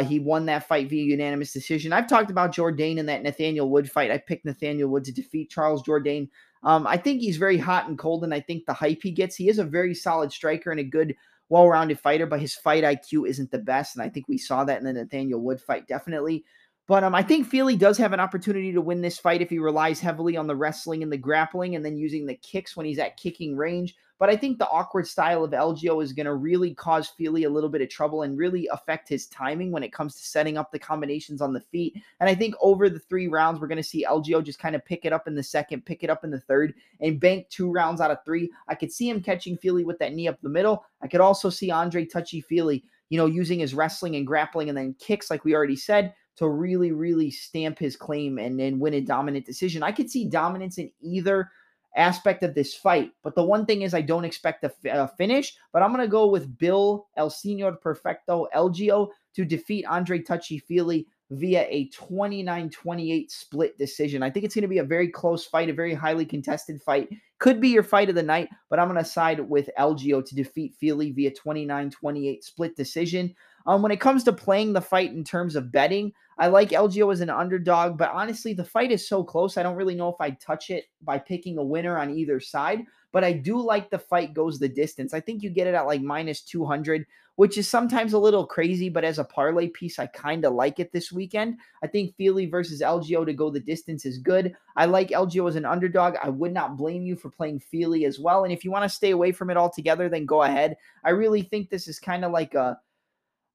He won that fight via unanimous decision. I've talked about Jourdain in that Nathaniel Wood fight. I picked Nathaniel Wood to defeat Charles Jourdain. I think he's very hot and cold, and I think the hype he gets, he is a very solid striker and a good, well-rounded fighter, but his fight IQ isn't the best, and I think we saw that in the Nathaniel Wood fight, definitely. But I think Feely does have an opportunity to win this fight if he relies heavily on the wrestling and the grappling and then using the kicks when he's at kicking range. But I think the awkward style of Algeo is going to really cause Feely a little bit of trouble and really affect his timing when it comes to setting up the combinations on the feet. And I think over the 3 rounds, we're going to see Algeo just kind of pick it up in the second, pick it up in the third, and bank 2 rounds out of 3. I could see him catching Feely with that knee up the middle. I could also see Andre Touchy Feely, you know, using his wrestling and grappling and then kicks, like we already said, to really, really stamp his claim and then win a dominant decision. I could see dominance in either aspect of this fight. But the one thing is I don't expect a finish, but I'm going to go with Bill El Señor Perfecto Algeo to defeat Andre Touchy Feely via a 29-28 split decision. I think it's going to be a very close fight, a very highly contested fight. Could be your fight of the night, but I'm going to side with Algeo to defeat Feely via 29-28 split decision. When it comes to playing the fight in terms of betting, I like Algeo as an underdog, but honestly, the fight is so close, I don't really know if I'd touch it by picking a winner on either side, but I do like the fight goes the distance. I think you get it at like -200, which is sometimes a little crazy, but as a parlay piece, I kind of like it this weekend. I think Feely versus Algeo to go the distance is good. I like Algeo as an underdog. I would not blame you for playing Feely as well, and if you want to stay away from it altogether, then go ahead. I really think this is kind of like a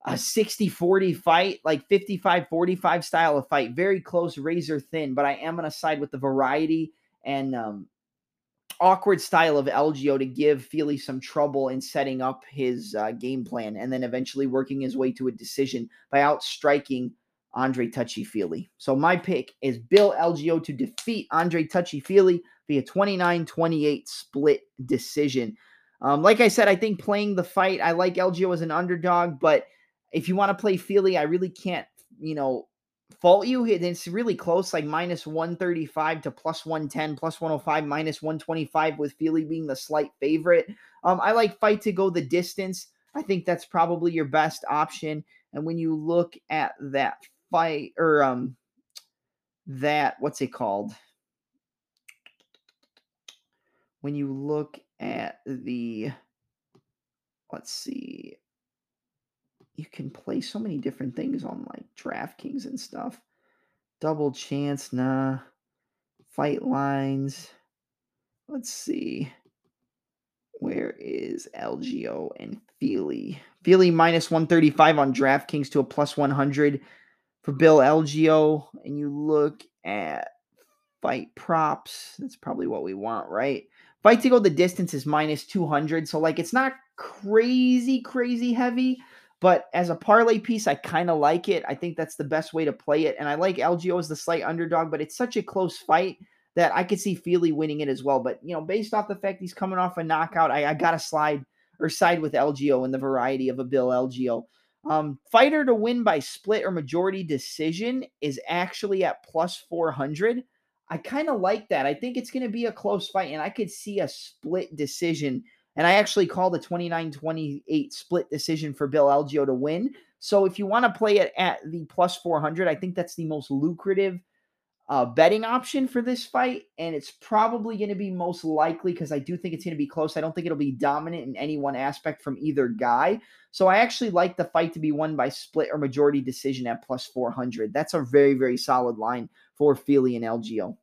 60-40 fight, like 55-45 style of fight. Very close, razor thin, but I am going to side with the variety and awkward style of Algeo to give Feely some trouble in setting up his game plan and then eventually working his way to a decision by outstriking Andre Touchy Feely. So my pick is Bill Algeo to defeat Andre Touchy Feely via 29-28 split decision. Like I said, I think playing the fight, I like Algeo as an underdog, but if you want to play Feely, I really can't, you know, fault you. It's really close, like -135 to +110, +105, -125, with Feely being the slight favorite. I like fight to go the distance. I think that's probably your best option. And when you look at that fight or when you look at the, let's see. You can play so many different things on like DraftKings and stuff. Double chance, nah. Fight lines. Let's see. Where is Algeo and Feely? Feely -135 on DraftKings to a +100 for Bill Algeo. And you look at fight props. That's probably what we want, right? Fight to go the distance is -200. So like it's not crazy, crazy heavy. But as a parlay piece, I kind of like it. I think that's the best way to play it. And I like Algeo as the slight underdog, but it's such a close fight that I could see Feely winning it as well. But, you know, based off the fact he's coming off a knockout, I got to side with Algeo in the variety of a Bill Algeo. Fighter to win by split or majority decision is actually at +400. I kind of like that. I think it's going to be a close fight, and I could see a split decision. And I actually call the 29-28 split decision for Bill Algeo to win. So if you want to play it at the +400, I think that's the most lucrative betting option for this fight. And it's probably going to be most likely because I do think it's going to be close. I don't think it'll be dominant in any one aspect from either guy. So I actually like the fight to be won by split or majority decision at +400. That's a very, very solid line for Feely and Algeo.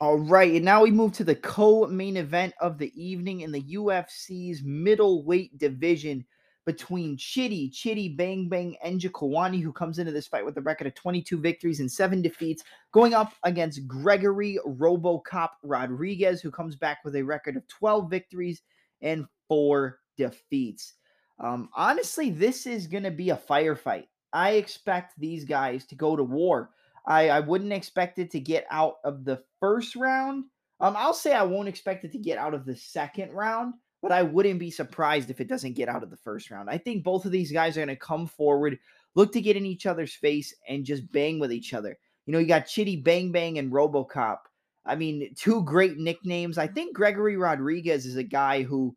All right, and now we move to the co-main event of the evening in the UFC's middleweight division between Chidi Bang Bang Anjikawani, who comes into this fight with a record of 22 victories and 7 defeats, going up against Gregory Robocop Rodriguez, who comes back with a record of 12 victories and 4 defeats. Honestly, this is going to be a firefight. I expect these guys to go to war. I wouldn't expect it to get out of the first round. I'll say I won't expect it to get out of the second round. but I wouldn't be surprised if it doesn't get out of the first round. I think both of these guys are going to come forward, look to get in each other's face, and just bang with each other. You know, you got Chidi Bang Bang and RoboCop. I mean, two great nicknames. I think Gregory Rodriguez is a guy who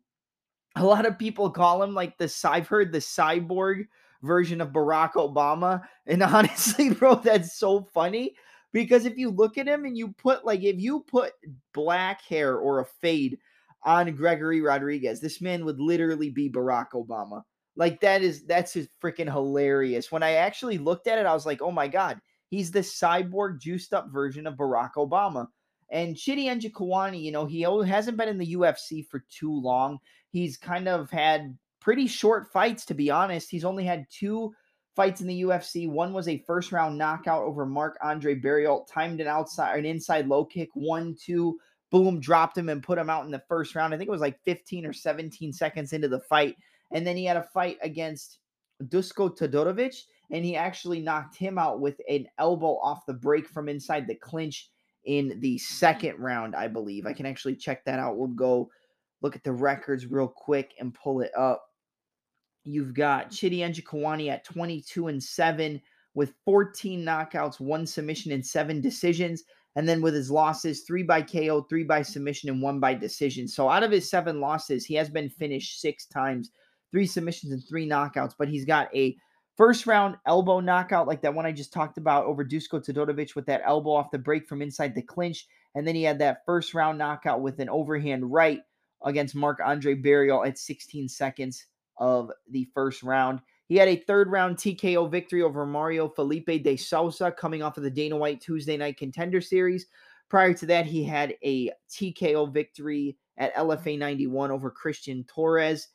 a lot of people call him like the, I've heard the cyborg version of Barack Obama. And honestly, bro, that's so funny. Because if you look at him and you put, like, if you put black hair or a fade on Gregory Rodriguez, this man would literally be Barack Obama. Like, that's just freaking hilarious. When I actually looked at it, I was like, oh my God, he's the cyborg juiced up version of Barack Obama. And Chidi Anjikawani, you know, he hasn't been in the UFC for too long. He's kind of had pretty short fights, to be honest. He's only had two fights in the UFC. One was a first-round knockout over Marc-Andre Berreault, timed an inside low kick, 1-2, boom, dropped him and put him out in the first round. I think it was like 15 or 17 seconds into the fight. And then he had a fight against Dusko Todorovic, and he actually knocked him out with an elbow off the break from inside the clinch in the second round, I believe. I can actually check that out. We'll go look at the records real quick and pull it up. You've got Chidi Anjikawani at 22-7 with 14 knockouts, 1 submission, and 7 decisions. And then with his losses, 3 by KO, 3 by submission, and 1 by decision. So out of his 7 losses, he has been finished 6 times, 3 submissions and 3 knockouts. But he's got a first-round elbow knockout like that one I just talked about over Dusko Todorovic with that elbow off the break from inside the clinch. And then he had that first-round knockout with an overhand right against Marc-Andre Berreault at 16 seconds of the first round. He had a third-round TKO victory over Mario Felipe de Sousa coming off of the Dana White Tuesday Night Contender Series. Prior to that, he had a TKO victory at LFA 91 over Christian Torres.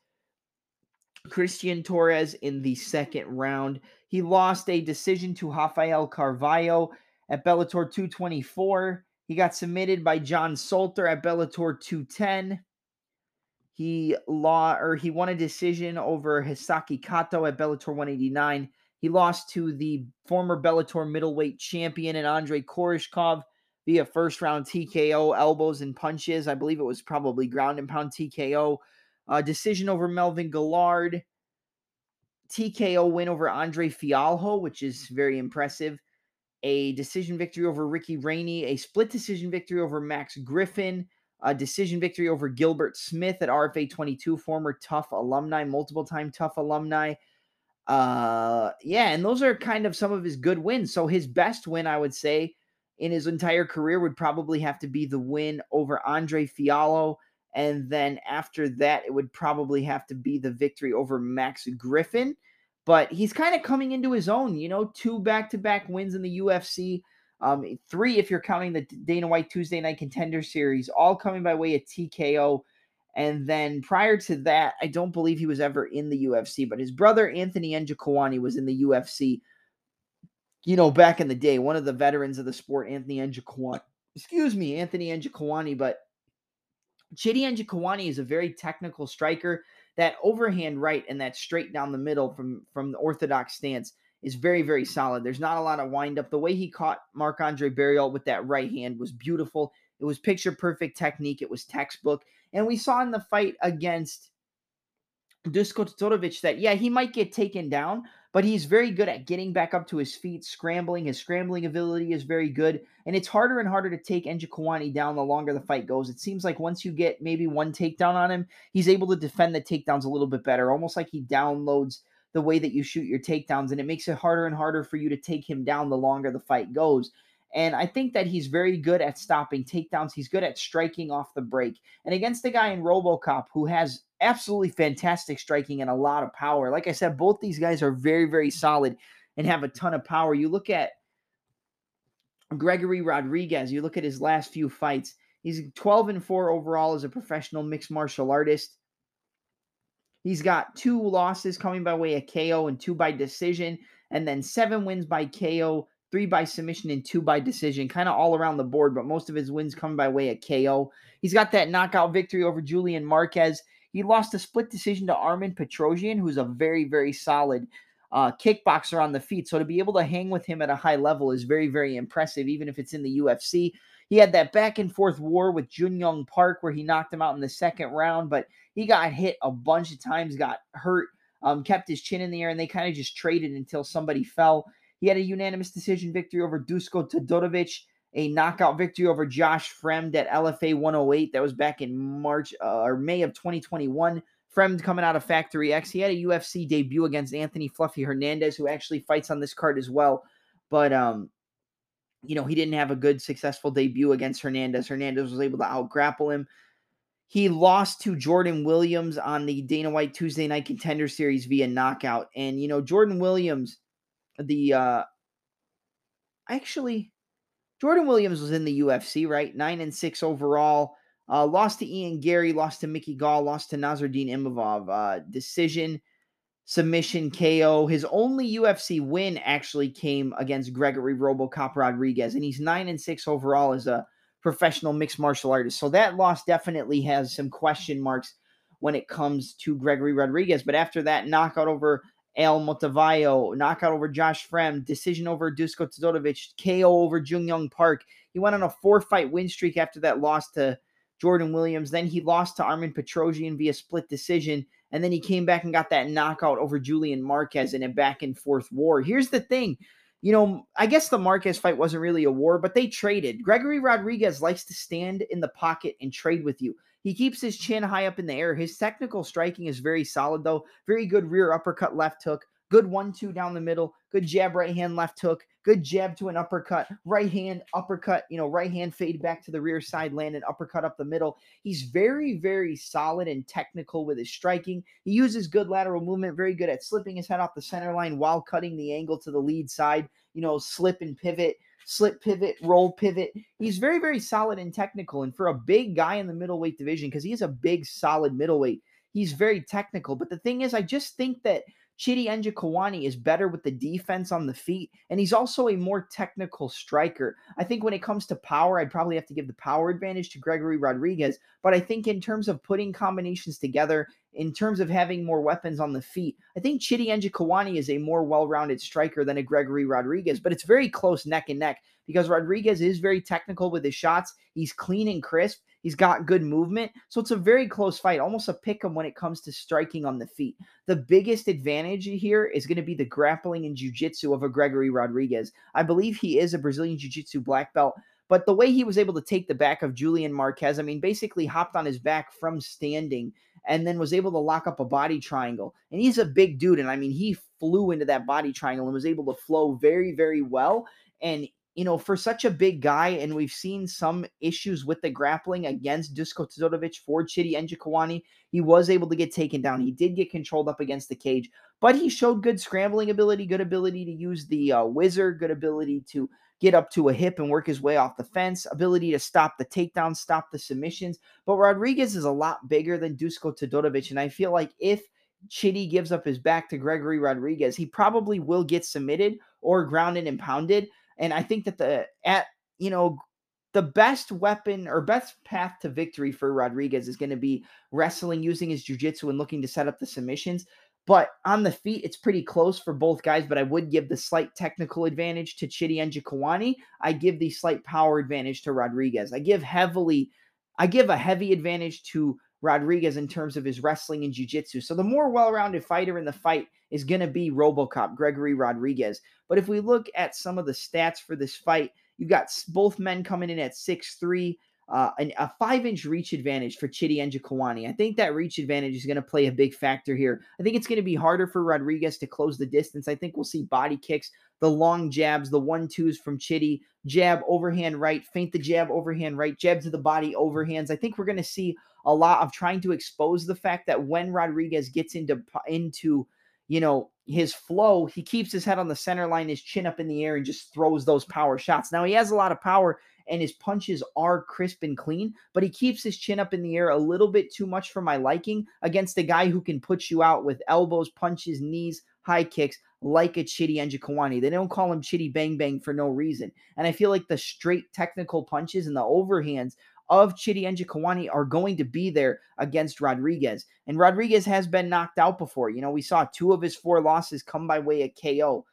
Christian Torres in the second round. He lost a decision to Rafael Carvalho at Bellator 224. He got submitted by John Salter at Bellator 210. He won a decision over Hisaki Kato at Bellator 189. He lost to the former Bellator middleweight champion and Andrei Korishkov via first-round TKO, elbows and punches. I believe it was probably ground-and-pound TKO. Decision over Melvin Gillard. TKO win over Andre Fialho, which is very impressive. A decision victory over Ricky Rainey. A split decision victory over Max Griffin. A decision victory over Gilbert Smith at RFA 22, former Tough alumni, multiple-time Tough alumni. And those are kind of some of his good wins. So his best win, I would say, in his entire career would probably have to be the win over Andre Fialho. And then after that, it would probably have to be the victory over Max Griffin. But he's kind of coming into his own, you know, 2 back-to-back wins in the UFC. 3 if you're counting the Dana White Tuesday Night Contender Series, all coming by way of TKO. And then prior to that, I don't believe he was ever in the UFC, but his brother Anthony Anjikawani was in the UFC, you know, back in the day. One of the veterans of the sport, Anthony Anjikawani. But Chidi Anjikawani is a very technical striker. That overhand right and that straight down the middle from the orthodox stance is very, very solid. There's not a lot of wind-up. The way he caught Marc-Andre Berreault with that right hand was beautiful. It was picture-perfect technique. It was textbook. And we saw in the fight against Dusko Todorovic that, yeah, he might get taken down, but he's very good at getting back up to his feet, scrambling. His scrambling ability is very good. And it's harder and harder to take Anjikawani down the longer the fight goes. It seems like once you get maybe one takedown on him, he's able to defend the takedowns a little bit better, almost like he downloads the way that you shoot your takedowns, and it makes it harder and harder for you to take him down the longer the fight goes. And I think that he's very good at stopping takedowns. He's good at striking off the break. And against the guy in RoboCop, who has absolutely fantastic striking and a lot of power. Like I said, both these guys are very, very solid and have a ton of power. You look at Gregory Rodriguez, you look at his last few fights. He's 12-4 overall as a professional mixed martial artist. He's got 2 losses coming by way of KO and 2 by decision, and then 7 wins by KO, 3 by submission, and 2 by decision, kind of all around the board, but most of his wins come by way of KO. He's got that knockout victory over Julian Marquez. He lost a split decision to Armin Petrosian, who's a very, very solid kickboxer on the feet, so to be able to hang with him at a high level is very, very impressive, even if it's in the UFC. He had that back and forth war with Junyoung Park where he knocked him out in the second round, but he got hit a bunch of times, got hurt, kept his chin in the air, and they kind of just traded until somebody fell. He had a unanimous decision victory over Dusko Todorovic, a knockout victory over Josh Fremd at LFA 108. That was back in March or May of 2021. Fremd coming out of Factory X. He had a UFC debut against Anthony Fluffy Hernandez, who actually fights on this card as well. But, you know, he didn't have a good, successful debut against Hernandez. Hernandez was able to out-grapple him. He lost to Jordan Williams on the Dana White Tuesday Night Contender Series via knockout. And, you know, Jordan Williams, Jordan Williams was in the UFC, right? 9-6 overall. Lost to Ian Gary, lost to Mickey Gall, lost to Nasruddin Imavov. Decision, submission, KO. His only UFC win actually came against Gregory Robocop Rodriguez, and he's 9-6 overall as a professional mixed martial artist. So that loss definitely has some question marks when it comes to Gregory Rodriguez. But after that, knockout over El Motovayo, knockout over Josh Fremd, decision over Dusko Todorovic, KO over Junyoung Park. He went on a 4-fight win streak after that loss to Jordan Williams. Then he lost to Armin Petrosian via split decision. And then he came back and got that knockout over Julian Marquez in a back-and-forth war. Here's the thing. You know, I guess the Marquez fight wasn't really a war, but they traded. Gregory Rodriguez likes to stand in the pocket and trade with you. He keeps his chin high up in the air. His technical striking is very solid, though. Very good rear uppercut left hook. Good 1-2 down the middle. Good jab right hand left hook. Good jab to an uppercut. Right hand uppercut. You know, right hand fade back to the rear side, land an uppercut up the middle. He's very, very solid and technical with his striking. He uses good lateral movement. Very good at slipping his head off the center line while cutting the angle to the lead side. You know, slip and pivot. Slip pivot, roll pivot. He's very, very solid and technical. And for a big guy in the middleweight division, because he is a big, solid middleweight, he's very technical. But the thing is, I just think that Chidi Anjikawani is better with the defense on the feet, and he's also a more technical striker. I think when it comes to power, I'd probably have to give the power advantage to Gregory Rodriguez. But I think in terms of putting combinations together, in terms of having more weapons on the feet, I think Chidi Anjikawani is a more well-rounded striker than a Gregory Rodriguez, but it's very close neck and neck because Rodriguez is very technical with his shots. He's clean and crisp. He's got good movement. So it's a very close fight, almost a pick-em when it comes to striking on the feet. The biggest advantage here is going to be the grappling and jiu-jitsu of a Gregory Rodriguez. I believe he is a Brazilian jiu-jitsu black belt, but the way he was able to take the back of Julian Marquez, I mean, basically hopped on his back from standing and then was able to lock up a body triangle. And he's a big dude, and I mean, he flew into that body triangle and was able to flow very, very well. And, you know, for such a big guy, and we've seen some issues with the grappling against Dusko Todorovic for Chidi Anjikawani, he was able to get taken down. He did get controlled up against the cage, but he showed good scrambling ability, good ability to use the wizard, good ability to get up to a hip and work his way off the fence, ability to stop the takedown, stop the submissions. But Rodriguez is a lot bigger than Dusko Todorovic, and I feel like if Chidi gives up his back to Gregory Rodriguez, he probably will get submitted or grounded and pounded. And I think that the best weapon or best path to victory for Rodriguez is going to be wrestling, using his jiu-jitsu and looking to set up the submissions. But on the feet, it's pretty close for both guys, but I would give the slight technical advantage to Chidi Anjikawani. I give the slight power advantage to Rodriguez. I give a heavy advantage to Rodriguez in terms of his wrestling and jiu-jitsu. So the more well-rounded fighter in the fight is going to be Robocop, Gregory Rodriguez. But if we look at some of the stats for this fight, you've got both men coming in at 6'3", a 5-inch reach advantage for Chidi Anjikawani. I think that reach advantage is going to play a big factor here. I think it's going to be harder for Rodriguez to close the distance. I think we'll see body kicks, the long jabs, the 1-2s from Chidi, jab, overhand right, feint the jab, overhand right, jab to the body, overhands. I think we're going to see a lot of trying to expose the fact that when Rodriguez gets into you know, his flow, he keeps his head on the center line, his chin up in the air, and just throws those power shots. Now, he has a lot of power, and his punches are crisp and clean, but he keeps his chin up in the air a little bit too much for my liking against a guy who can put you out with elbows, punches, knees, high kicks, like a Chidi Anjikawani. They don't call him Chidi Bang Bang for no reason. And I feel like the straight technical punches and the overhands of Chidi Anjikawani are going to be there against Rodriguez. And Rodriguez has been knocked out before. You know, we saw 2 of his 4 losses come by way of KO.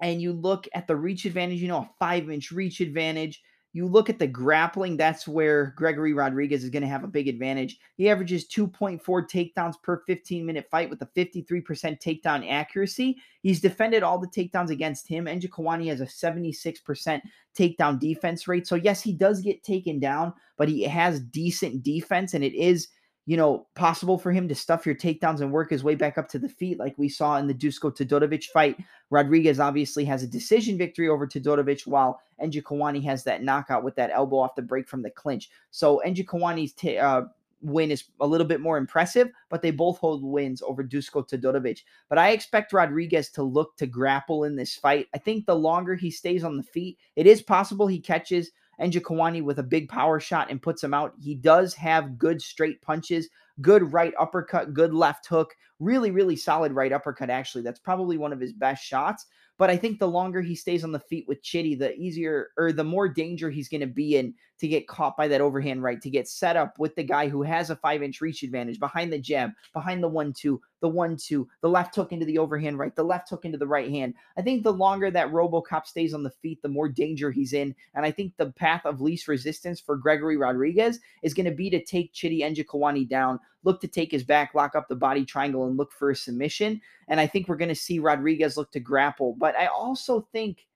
And you look at the reach advantage, you know, a 5-inch reach advantage. You look at the grappling, that's where Gregory Rodriguez is going to have a big advantage. He averages 2.4 takedowns per 15-minute fight with a 53% takedown accuracy. He's defended all the takedowns against him. Anjikawani has a 76% takedown defense rate. So, yes, he does get taken down, but he has decent defense, and it is, you know, possible for him to stuff your takedowns and work his way back up to the feet like we saw in the Dusko Todorovic fight. Rodriguez obviously has a decision victory over Todorovic, while Anjikawani has that knockout with that elbow off the break from the clinch. So Njikawani's win is a little bit more impressive, but they both hold wins over Dusko Todorovic. But I expect Rodriguez to look to grapple in this fight. I think the longer he stays on the feet, it is possible he catches Anjikawani with a big power shot and puts him out. He does have good straight punches, good right uppercut, good left hook, really, really solid right uppercut, actually. That's probably one of his best shots. But I think the longer he stays on the feet with Chidi, the easier or the more danger he's going to be in to get caught by that overhand right, to get set up with the guy who has a 5-inch reach advantage behind the jab, behind the 1-2, the 1-2, the left hook into the overhand right, the left hook into the right hand. I think the longer that RoboCop stays on the feet, the more danger he's in. And I think the path of least resistance for Gregory Rodriguez is going to be to take Chidi Anjikawani down, look to take his back, lock up the body triangle, and look for a submission. And I think we're going to see Rodriguez look to grapple. But I also think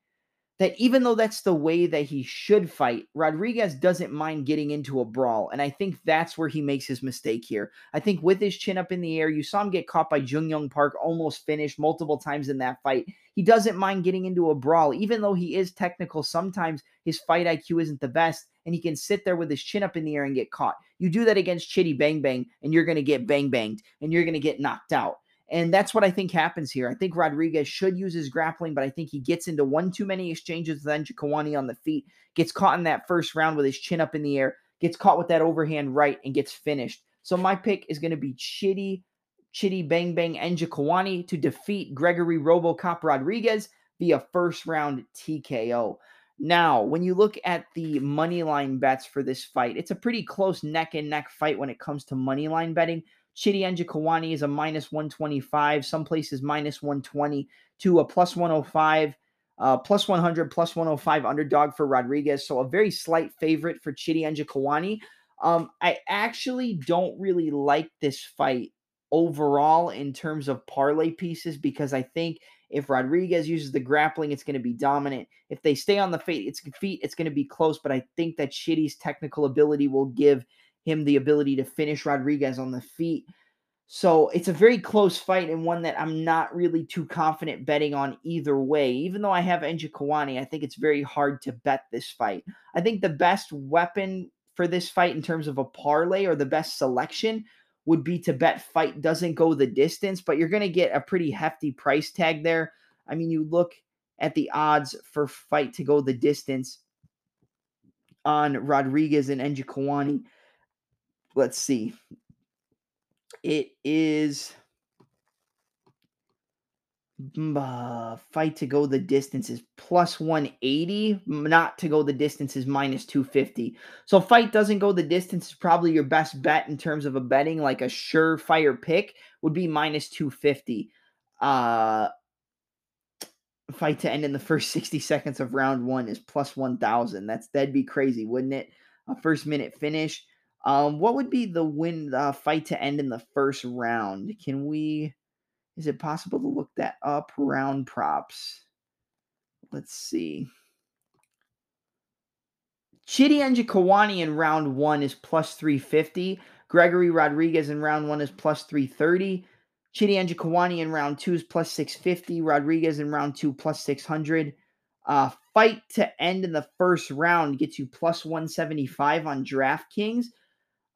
that even though that's the way that he should fight, Rodriguez doesn't mind getting into a brawl. And I think that's where he makes his mistake here. I think with his chin up in the air, you saw him get caught by Jungyoung Park, almost finished multiple times in that fight. He doesn't mind getting into a brawl, even though he is technical. Sometimes his fight IQ isn't the best, and he can sit there with his chin up in the air and get caught. You do that against Chidi Bang Bang, and you're going to get bang banged, and you're going to get knocked out. And that's what I think happens here. I think Rodriguez should use his grappling, but I think he gets into one too many exchanges with Anjikawani on the feet, gets caught in that first round with his chin up in the air, gets caught with that overhand right, and gets finished. So my pick is going to be Chidi Bang Bang Anjikawani to defeat Gregory RoboCop Rodriguez via first-round TKO. Now, when you look at the money line bets for this fight, it's a pretty close neck-and-neck fight when it comes to money line betting. Chidi Anjikawani is a -125, some places -120, to a +105, +100, +105 underdog for Rodriguez. So a very slight favorite for Chidi Anjikawani. I actually don't really like this fight overall in terms of parlay pieces, because I think if Rodriguez uses the grappling, it's going to be dominant. If they stay on the feet, it's going to be close. But I think that Chidi's technical ability will give him the ability to finish Rodriguez on the feet. So it's a very close fight, and one that I'm not really too confident betting on either way. Even though I have Anjikawani, I think it's very hard to bet this fight. I think the best weapon for this fight in terms of a parlay, or the best selection, would be to bet fight doesn't go the distance, but you're going to get a pretty hefty price tag there. I mean, you look at the odds for fight to go the distance on Rodriguez and Anjikawani. Let's see. It is fight to go the distance is +180. Not to go the distance is -250. So fight doesn't go the distance is probably your best bet in terms of a betting, like a surefire pick would be -250. Fight to end in the first 60 seconds of round one is +1,000. That'd be crazy, wouldn't it? A first minute finish. What would be the win fight to end in the first round? Is it possible to look that up? Round props. Let's see. Chidi Anjikawani in round one is +350. Gregory Rodriguez in round one is +330. Chidi Anjikawani in round two is +650. Rodriguez in round two, +600. Fight to end in the first round gets you +175 on DraftKings.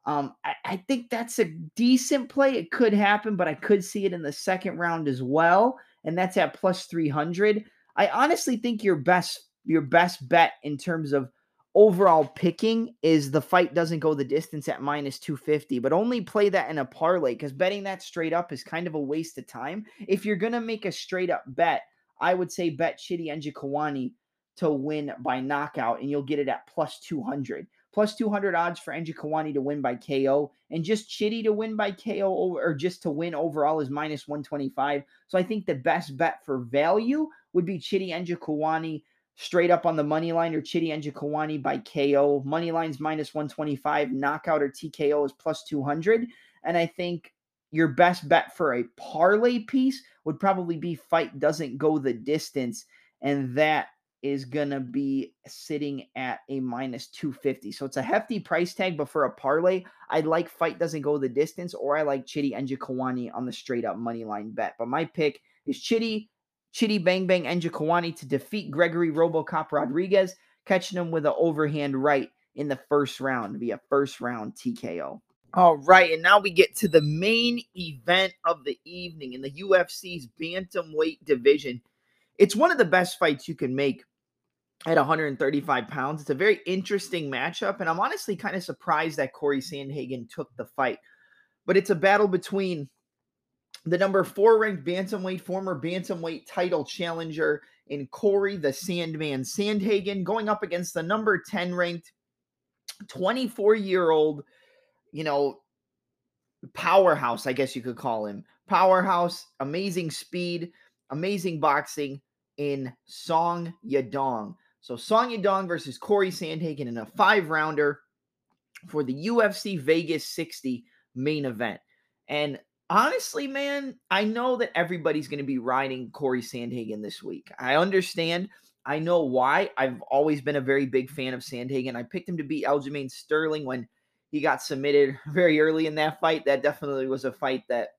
I think that's a decent play. It could happen, but I could see it in the second round as well, and that's at +300. I honestly think your best bet in terms of overall picking is the fight doesn't go the distance at -250, but only play that in a parlay, because betting that straight up is kind of a waste of time. If you're going to make a straight up bet, I would say bet Chidi Anjikawani to win by knockout, and you'll get it at +200. +200 odds for Anjikawani to win by KO, and just Chidi to win by KO or just to win overall is -125. So I think the best bet for value would be Chidi Anjikawani Straight up on the money line or Chidi Anjikawani by KO. Money line's -125. Knockout or TKO is +200. And I think your best bet for a parlay piece would probably be fight doesn't go the distance. And that is going to be sitting at a -250. So it's a hefty price tag, but for a parlay, I like fight doesn't go the distance, or I like Chidi Anjikawani on the straight up money line bet. But my pick is Chidi Bang Bang Anjikawani to defeat Gregory Robocop Rodriguez, catching him with an overhand right in the first round via first round TKO. All right, and now we get to the main event of the evening in the UFC's bantamweight division. It's one of the best fights you can make at 135 pounds. It's a very interesting matchup, and I'm honestly kind of surprised that Corey Sandhagen took the fight. But it's a battle between the number 4 ranked bantamweight, former bantamweight title challenger in Corey the Sandman Sandhagen, going up against the number 10 ranked 24-year-old, powerhouse, I guess you could call him. Powerhouse, amazing speed, amazing boxing in Song Yadong. So Song Yadong versus Corey Sandhagen in a 5-rounder for the UFC Vegas 60 main event. And honestly, man, I know that everybody's going to be riding Corey Sandhagen this week. I understand. I know why. I've always been a very big fan of Sandhagen. I picked him to beat Eljamain Sterling when he got submitted very early in that fight. That definitely was a fight that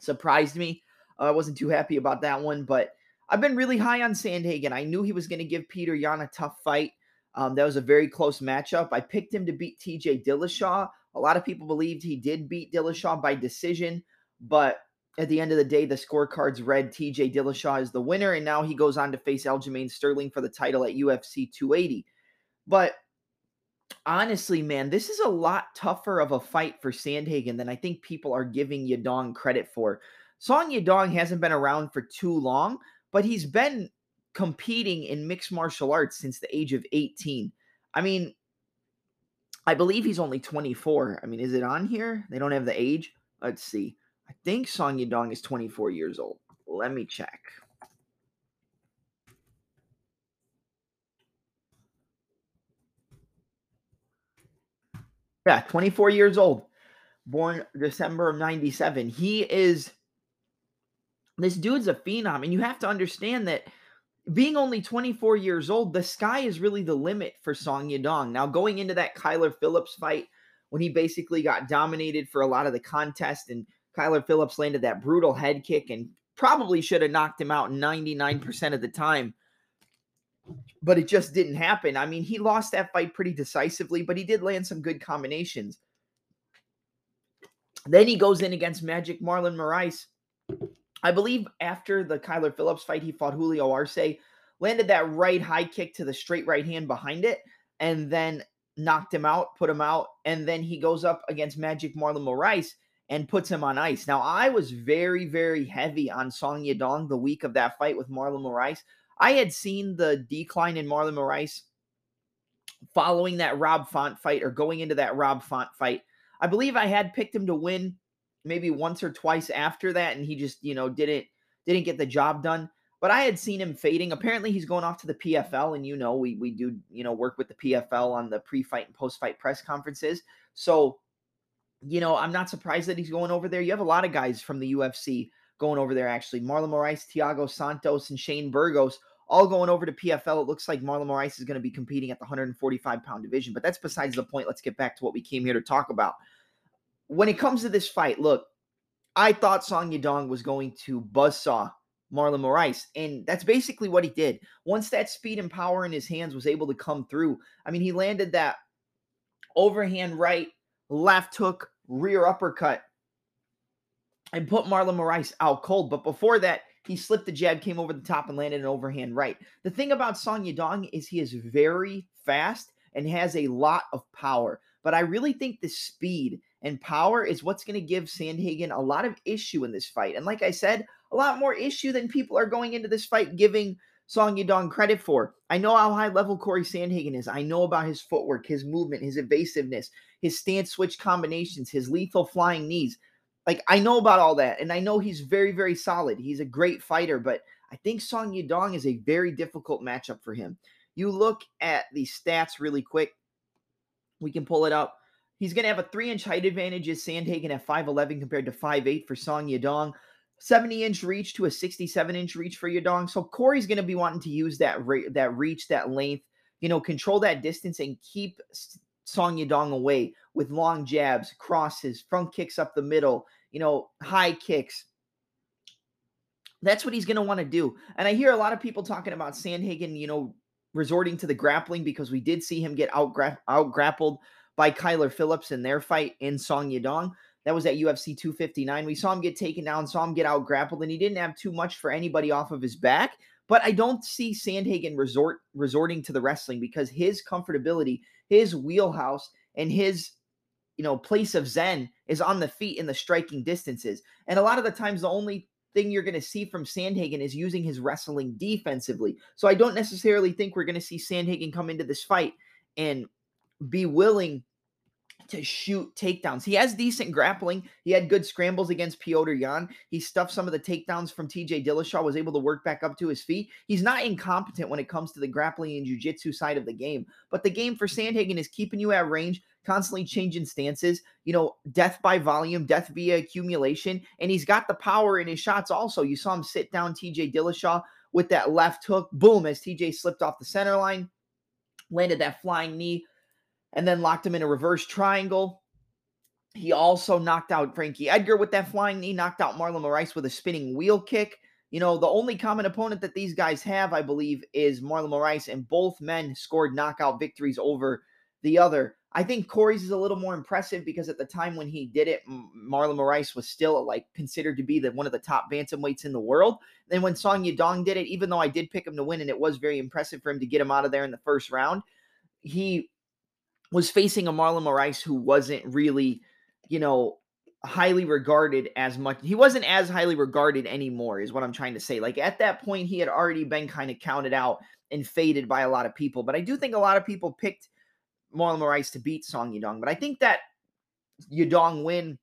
surprised me. I wasn't too happy about that one, but I've been really high on Sandhagen. I knew he was going to give Piotr Yan a tough fight. That was a very close matchup. I picked him to beat TJ Dillashaw. A lot of people believed he did beat Dillashaw by decision, but at the end of the day, the scorecards read TJ Dillashaw is the winner, and now he goes on to face Aljamain Sterling for the title at UFC 280. But honestly, man, this is a lot tougher of a fight for Sandhagen than I think people are giving Yadong credit for. Song Yadong hasn't been around for too long, but he's been competing in mixed martial arts since the age of 18. I mean, I believe he's only 24. I mean, is it on here? They don't have the age. Let's see. I think Song Yadong is 24 years old. Let me check. Yeah, 24 years old, born December of 97. This dude's a phenom, and you have to understand that being only 24 years old, the sky is really the limit for Song Yadong. Now, going into that Kyler Phillips fight, when he basically got dominated for a lot of the contest, and Kyler Phillips landed that brutal head kick and probably should have knocked him out 99% of the time, but it just didn't happen. I mean, he lost that fight pretty decisively, but he did land some good combinations. Then he goes in against Magic Marlon Moraes. I believe after the Kyler Phillips fight, he fought Julio Arce, landed that right high kick to the straight right hand behind it, and then knocked him out, put him out, and then he goes up against Magic Marlon Moraes and puts him on ice. Now, I was very, very heavy on Song Yadong the week of that fight with Marlon Moraes. I had seen the decline in Marlon Moraes following that Rob Font fight, or going into that Rob Font fight. I believe I had picked him to win maybe once or twice after that, and he just, didn't get the job done. But I had seen him fading. Apparently, he's going off to the PFL, and we do, work with the PFL on the pre-fight and post-fight press conferences. So, I'm not surprised that he's going over there. You have a lot of guys from the UFC going over there, actually. Marlon Moraes, Thiago Santos, and Shane Burgos all going over to PFL. It looks like Marlon Moraes is going to be competing at the 145-pound division, but that's besides the point. Let's get back to what we came here to talk about. When it comes to this fight, look, I thought Song Yadong was going to buzzsaw Marlon Moraes, and that's basically what he did. Once that speed and power in his hands was able to come through, I mean, he landed that overhand right, left hook, rear uppercut, and put Marlon Moraes out cold. But before that, he slipped the jab, came over the top, and landed an overhand right. The thing about Song Yadong is he is very fast and has a lot of power. But I really think the speed and power is what's going to give Sandhagen a lot of issue in this fight. And like I said, a lot more issue than people are going into this fight giving Song Yadong credit for. I know how high-level Corey Sandhagen is. I know about his footwork, his movement, his evasiveness, his stance-switch combinations, his lethal flying knees. Like, I know about all that, and I know he's very, very solid. He's a great fighter, but I think Song Yadong is a very difficult matchup for him. You look at the stats really quick. We can pull it up. He's going to have a 3-inch height advantage. Is Sandhagen at 5'11" compared to 5'8" for Song Yadong. 70-inch reach to a 67-inch reach for Yadong. So Corey's going to be wanting to use that reach, that length, you know, control that distance and keep Song Yadong away with long jabs, crosses, front kicks up the middle, you know, high kicks. That's what he's going to want to do. And I hear a lot of people talking about Sandhagen, you know, resorting to the grappling because we did see him get out-grappled by Kyler Phillips in their fight in Song Yadong. That was at UFC 259. We saw him get taken down, saw him get out-grappled, and he didn't have too much for anybody off of his back. But I don't see Sandhagen resorting to the wrestling because his comfortability, his wheelhouse, and his, you know, place of zen is on the feet in the striking distances. And a lot of the times the only thing you're going to see from Sandhagen is using his wrestling defensively. So I don't necessarily think we're going to see Sandhagen come into this fight and be willing to shoot takedowns. He has decent grappling. He had good scrambles against Piotr Yan. He stuffed some of the takedowns from TJ Dillashaw, was able to work back up to his feet. He's not incompetent when it comes to the grappling and jiu-jitsu side of the game. But the game for Sandhagen is keeping you at range, constantly changing stances, you know, death by volume, death via accumulation. And he's got the power in his shots also. You saw him sit down TJ Dillashaw with that left hook. Boom, as TJ slipped off the center line, landed that flying knee, and then locked him in a reverse triangle. He also knocked out Frankie Edgar with that flying knee, knocked out Marlon Moraes with a spinning wheel kick. You know, the only common opponent that these guys have, I believe, is Marlon Moraes, and both men scored knockout victories over the other. I think Corey's is a little more impressive because at the time when he did it, Marlon Moraes was still like considered to be one of the top bantamweights in the world. Then when Song Yadong did it, even though I did pick him to win, and it was very impressive for him to get him out of there in the first round, he was facing a Marlon Moraes who wasn't really, you know, highly regarded as much. He wasn't as highly regarded anymore is what I'm trying to say. Like at that point, he had already been kind of counted out and faded by a lot of people. But I do think a lot of people picked Marlon Moraes to beat Song Yadong. But I think that Yadong win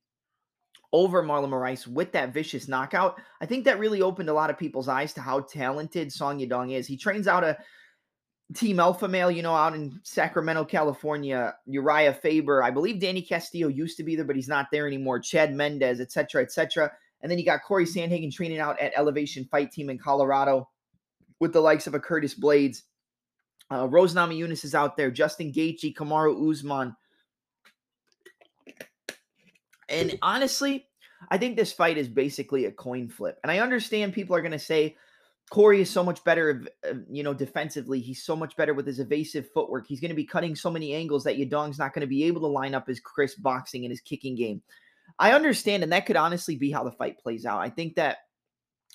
over Marlon Moraes with that vicious knockout, I think that really opened a lot of people's eyes to how talented Song Yadong is. He trains out a Team Alpha Male, you know, out in Sacramento, California, Uriah Faber. I believe Danny Castillo used to be there, but he's not there anymore. Chad Mendez, et cetera, et cetera. And then you got Corey Sandhagen training out at Elevation Fight Team in Colorado with the likes of a Curtis Blades. Rose Namajunas is out there. Justin Gaethje, Kamaru Usman. And honestly, I think this fight is basically a coin flip. And I understand people are going to say, Corey is so much better, you know, defensively. He's so much better with his evasive footwork. He's going to be cutting so many angles that Yadong's not going to be able to line up his crisp boxing and his kicking game. I understand, and that could honestly be how the fight plays out. I think that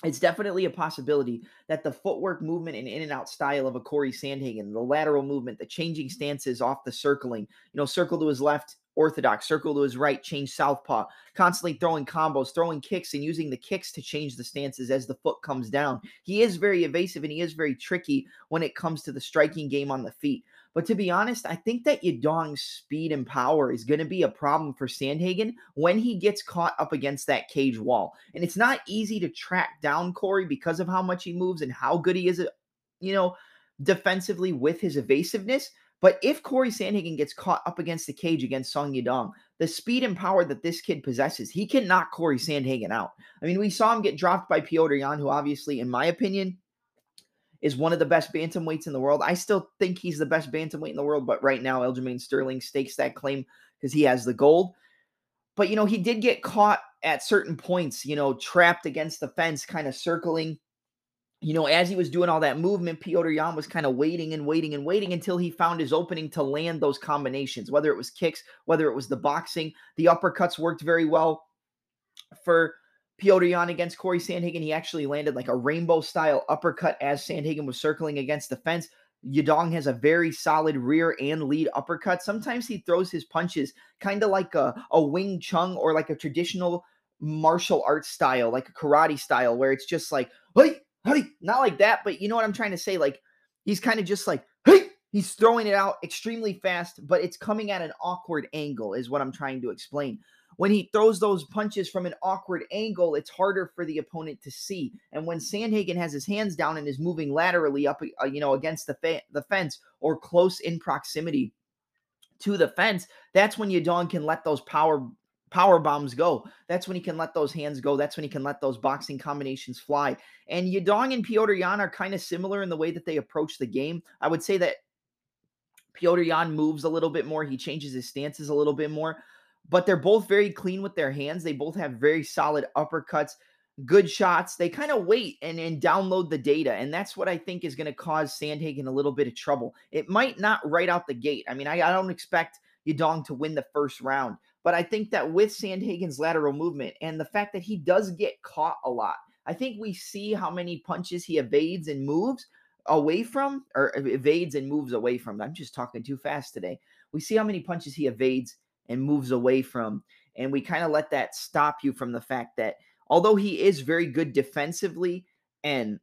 it's definitely a possibility that the footwork movement and in-and-out style of a Corey Sandhagen, the lateral movement, the changing stances off the circling, you know, circle to his left, orthodox, circle to his right, change southpaw, constantly throwing combos, throwing kicks, and using the kicks to change the stances as the foot comes down. He is very evasive, and he is very tricky when it comes to the striking game on the feet. But to be honest, I think that Yadong's speed and power is going to be a problem for Sandhagen when he gets caught up against that cage wall. And it's not easy to track down Corey because of how much he moves and how good he is, you know, defensively with his evasiveness. But if Corey Sandhagen gets caught up against the cage against Song Yadong, the speed and power that this kid possesses, he can knock Corey Sandhagen out. I mean, we saw him get dropped by Piotr Yan, who obviously, in my opinion, is one of the best bantamweights in the world. I still think he's the best bantamweight in the world, but right now, Eljamain Sterling stakes that claim because he has the gold. But, you know, he did get caught at certain points, you know, trapped against the fence, kind of circling. You know, as he was doing all that movement, Piotr Yan was kind of waiting and waiting and waiting until he found his opening to land those combinations, whether it was kicks, whether it was the boxing. The uppercuts worked very well for Piotr Yan against Corey Sandhagen. He actually landed like a rainbow-style uppercut as Sandhagen was circling against the fence. Yadong has a very solid rear and lead uppercut. Sometimes he throws his punches kind of like a Wing Chun or like a traditional martial arts style, like a karate style, where it's just like, hey! Not like that, but you know what I'm trying to say? Like, he's kind of just like, hey, He's throwing it out extremely fast, but it's coming at an awkward angle is what I'm trying to explain. When he throws those punches from an awkward angle, it's harder for the opponent to see. And when Sandhagen has his hands down and is moving laterally up, against the fence or close in proximity to the fence, that's when Yadong can let those power bombs go. That's when he can let those hands go. That's when he can let those boxing combinations fly. And Yadong and Piotr Yan are kind of similar in the way that they approach the game. I would say that Piotr Yan moves a little bit more. He changes his stances a little bit more. But they're both very clean with their hands. They both have very solid uppercuts, good shots. They kind of wait and download the data. And that's what I think is going to cause Sandhagen a little bit of trouble. It might not right out the gate. I mean, I don't expect Yadong to win the first round. But I think that with Sandhagen's lateral movement and the fact that he does get caught a lot, I think we see how many punches he evades and moves away from, or evades and moves away from. I'm just talking too fast today. We see how many punches he evades and moves away from, and we kind of let that stop you from the fact that although he is very good defensively and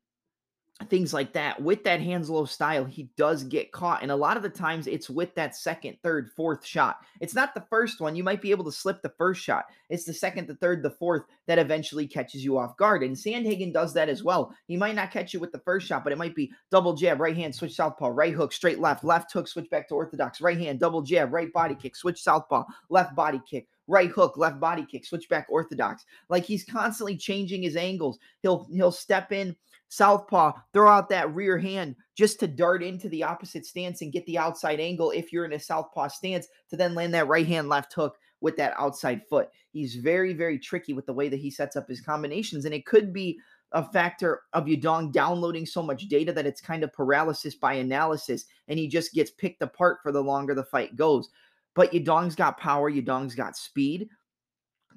things like that, with that hands low style, he does get caught. And a lot of the times it's with that second, third, fourth shot. It's not the first one. You might be able to slip the first shot. It's the second, the third, the fourth that eventually catches you off guard. And Sandhagen does that as well. He might not catch you with the first shot, but it might be double jab, right hand, switch southpaw, right hook, straight left, left hook, switch back to orthodox, right hand, double jab, right body kick, switch southpaw, left body kick, right hook, left body kick, switch back orthodox. Like, he's constantly changing his angles. He'll step in southpaw, throw out that rear hand just to dart into the opposite stance and get the outside angle if you're in a southpaw stance to then land that right hand left hook with that outside foot. He's very, very tricky with the way that he sets up his combinations, and it could be a factor of Yadong downloading so much data that it's kind of paralysis by analysis, and he just gets picked apart for the longer the fight goes. But Yadong's got power. Yadong's got speed.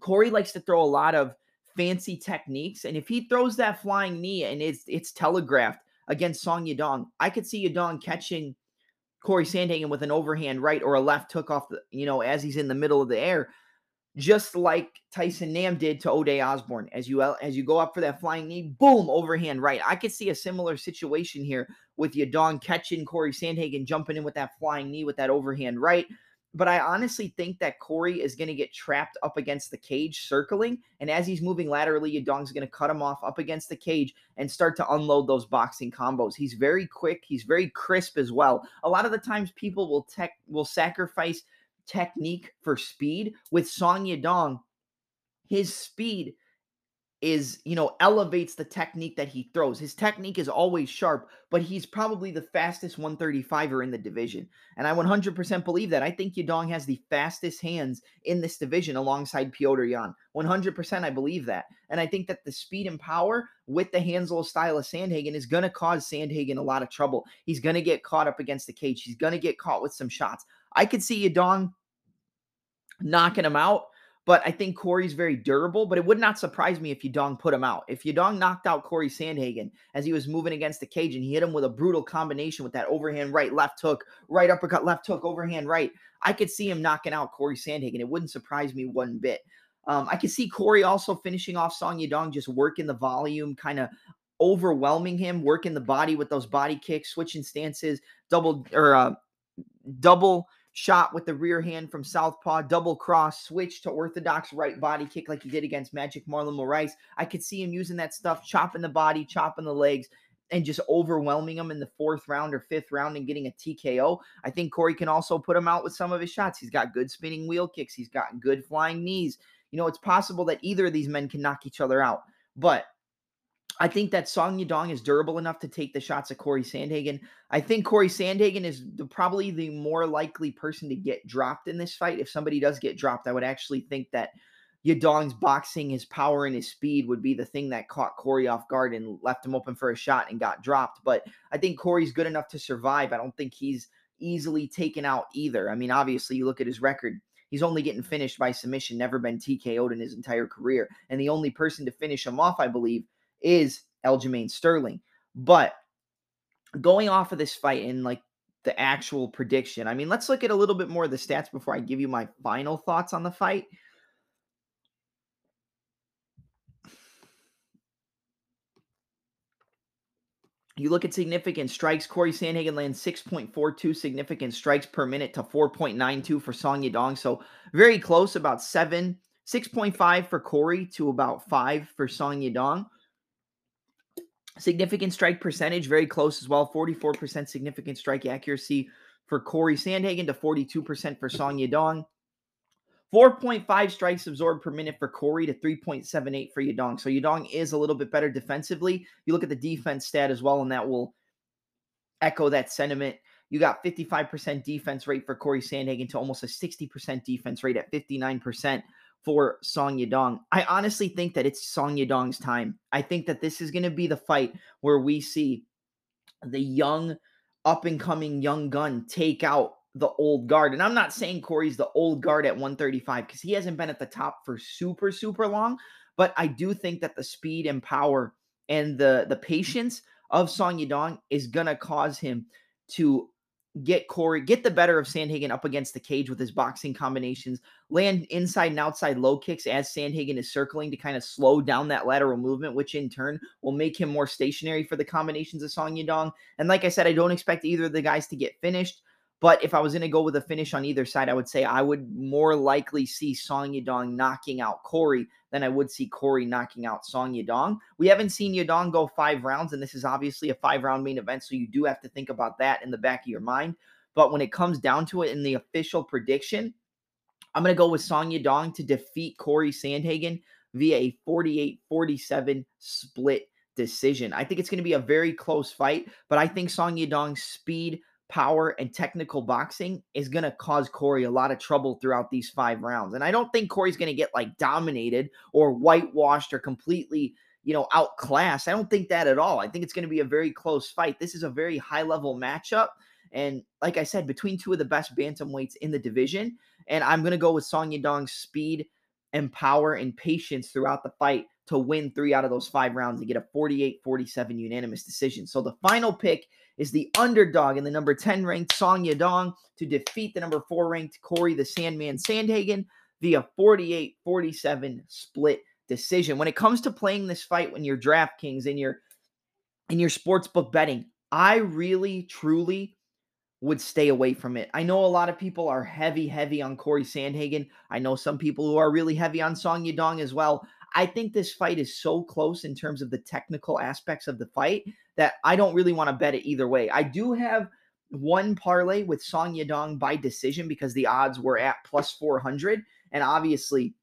Corey likes to throw a lot of fancy techniques, and if he throws that flying knee and it's telegraphed against Song Yadong, I could see Yadong catching Corey Sandhagen with an overhand right or a left hook off the, as he's in the middle of the air, just like Tyson Nam did to O'Day Osborne. As you go up for that flying knee, boom, overhand right. I could see a similar situation here with Yadong catching Corey Sandhagen, jumping in with that flying knee with that overhand right. But I honestly think that Corey is going to get trapped up against the cage circling. And as he's moving laterally, Yadong's going to cut him off up against the cage and start to unload those boxing combos. He's very quick. He's very crisp as well. A lot of the times people will sacrifice technique for speed. With Song Yadong, his speed is, elevates the technique that he throws. His technique is always sharp, but he's probably the fastest 135er in the division. And I 100% believe that. I think Yadong has the fastest hands in this division alongside Piotr Yan. 100% I believe that. And I think that the speed and power with the hands-low style of Sandhagen is going to cause Sandhagen a lot of trouble. He's going to get caught up against the cage. He's going to get caught with some shots. I could see Yadong knocking him out, but I think Corey's very durable. But it would not surprise me if Yadong put him out. If Yadong knocked out Corey Sandhagen as he was moving against the cage and he hit him with a brutal combination with that overhand right, left hook, right uppercut, left hook, overhand right, I could see him knocking out Corey Sandhagen. It wouldn't surprise me one bit. I could see Corey also finishing off Song Yadong, just working the volume, kind of overwhelming him, working the body with those body kicks, switching stances, double shot with the rear hand from southpaw, double cross, switch to orthodox right body kick like he did against Magic Marlon Moraes. I could see him using that stuff, chopping the body, chopping the legs, and just overwhelming him in the fourth round or fifth round and getting a TKO. I think Corey can also put him out with some of his shots. He's got good spinning wheel kicks. He's got good flying knees. It's possible that either of these men can knock each other out. But I think that Song Yadong is durable enough to take the shots of Corey Sandhagen. I think Corey Sandhagen is probably the more likely person to get dropped in this fight. If somebody does get dropped, I would actually think that Yadong's boxing, his power, and his speed would be the thing that caught Corey off guard and left him open for a shot and got dropped. But I think Corey's good enough to survive. I don't think he's easily taken out either. I mean, obviously, you look at his record. He's only getting finished by submission, never been TKO'd in his entire career. And the only person to finish him off, I believe, is Eljamain Sterling. But going off of this fight and like the actual prediction, I mean, let's look at a little bit more of the stats before I give you my final thoughts on the fight. You look at significant strikes. Corey Sandhagen lands 6.42 significant strikes per minute to 4.92 for Song Yadong. So very close, about 6.5 for Corey to about 5 for Song Yadong. Significant strike percentage, very close as well. 44% significant strike accuracy for Corey Sandhagen to 42% for Song Yadong. 4.5 strikes absorbed per minute for Corey to 3.78 for Yadong. So Yadong is a little bit better defensively. You look at the defense stat as well, and that will echo that sentiment. You got 55% defense rate for Corey Sandhagen to almost a 60% defense rate at 59% for Song Yadong. I honestly think that it's Song Yadong's time. I think that this is going to be the fight where we see the young, up-and-coming young gun take out the old guard. And I'm not saying Corey's the old guard at 135 because he hasn't been at the top for super, super long. But I do think that the speed and power and the patience of Song Yadong is going to cause him to get the better of Sandhagen up against the cage with his boxing combinations, land inside and outside low kicks as Sandhagen is circling to kind of slow down that lateral movement, which in turn will make him more stationary for the combinations of Song Yadong. And like I said, I don't expect either of the guys to get finished. But if I was going to go with a finish on either side, I would say I would more likely see Song Yadong knocking out Corey than I would see Corey knocking out Song Yadong. We haven't seen Yadong go 5 rounds, and this is obviously a 5-round main event, so you do have to think about that in the back of your mind. But when it comes down to it in the official prediction, I'm going to go with Song Yadong to defeat Corey Sandhagen via a 48-47 split decision. I think it's going to be a very close fight, but I think Song Yadong's speed, power, and technical boxing is going to cause Corey a lot of trouble throughout these 5 rounds. And I don't think Corey's going to get like dominated or whitewashed or completely, outclassed. I don't think that at all. I think it's going to be a very close fight. This is a very high level matchup. And like I said, between two of the best bantamweights in the division, and I'm going to go with Song Yadong's speed and power and patience throughout the fight to win 3 out of those 5 rounds and get a 48-47 unanimous decision. So the final pick is the underdog in the number 10 ranked Song Yadong to defeat the number 4 ranked Corey the Sandman Sandhagen via 48-47 split decision. When it comes to playing this fight when you're DraftKings and your sportsbook betting, I really truly would stay away from it. I know a lot of people are heavy on Corey Sandhagen. I know some people who are really heavy on Song Yadong as well. I think this fight is so close in terms of the technical aspects of the fight that I don't really want to bet it either way. I do have one parlay with Song Yadong by decision because the odds were at plus 400. And obviously,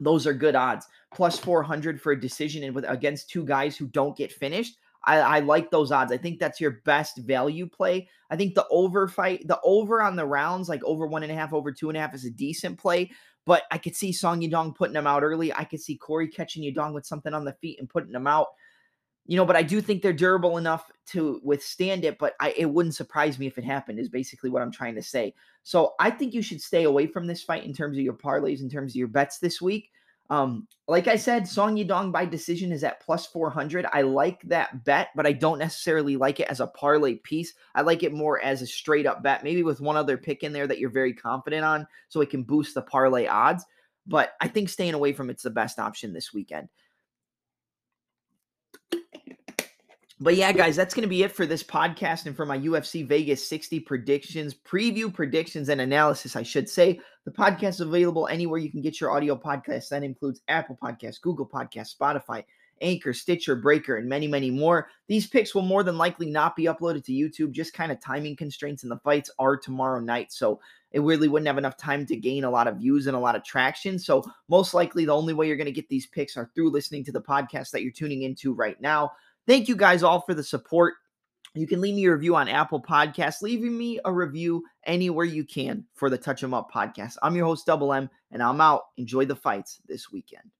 those are good odds. Plus 400 for a decision and against two guys who don't get finished. I like those odds. I think that's your best value play. I think the over on the rounds, like over 1.5, over 2.5 is a decent play. But I could see Song Yadong putting him out early. I could see Corey catching Yadong with something on the feet and putting him out. But I do think they're durable enough to withstand it, but it wouldn't surprise me if it happened is basically what I'm trying to say. So I think you should stay away from this fight in terms of your parlays, in terms of your bets this week. Like I said, Song Yadong by decision is at plus 400. I like that bet, but I don't necessarily like it as a parlay piece. I like it more as a straight up bet, maybe with one other pick in there that you're very confident on so it can boost the parlay odds. But I think staying away from it's the best option this weekend. But yeah, guys, that's going to be it for this podcast and for my UFC Vegas 60 predictions, predictions, and analysis, I should say. The podcast is available anywhere you can get your audio podcasts. That includes Apple Podcasts, Google Podcasts, Spotify, Anchor, Stitcher, Breaker, and many, many more. These picks will more than likely not be uploaded to YouTube, just kind of timing constraints, and the fights are tomorrow night. So it really wouldn't have enough time to gain a lot of views and a lot of traction. So most likely the only way you're going to get these picks are through listening to the podcast that you're tuning into right now. Thank you guys all for the support. You can leave me a review on Apple Podcasts, leaving me a review anywhere you can for the Touch'em Up Podcast. I'm your host, Double M, and I'm out. Enjoy the fights this weekend.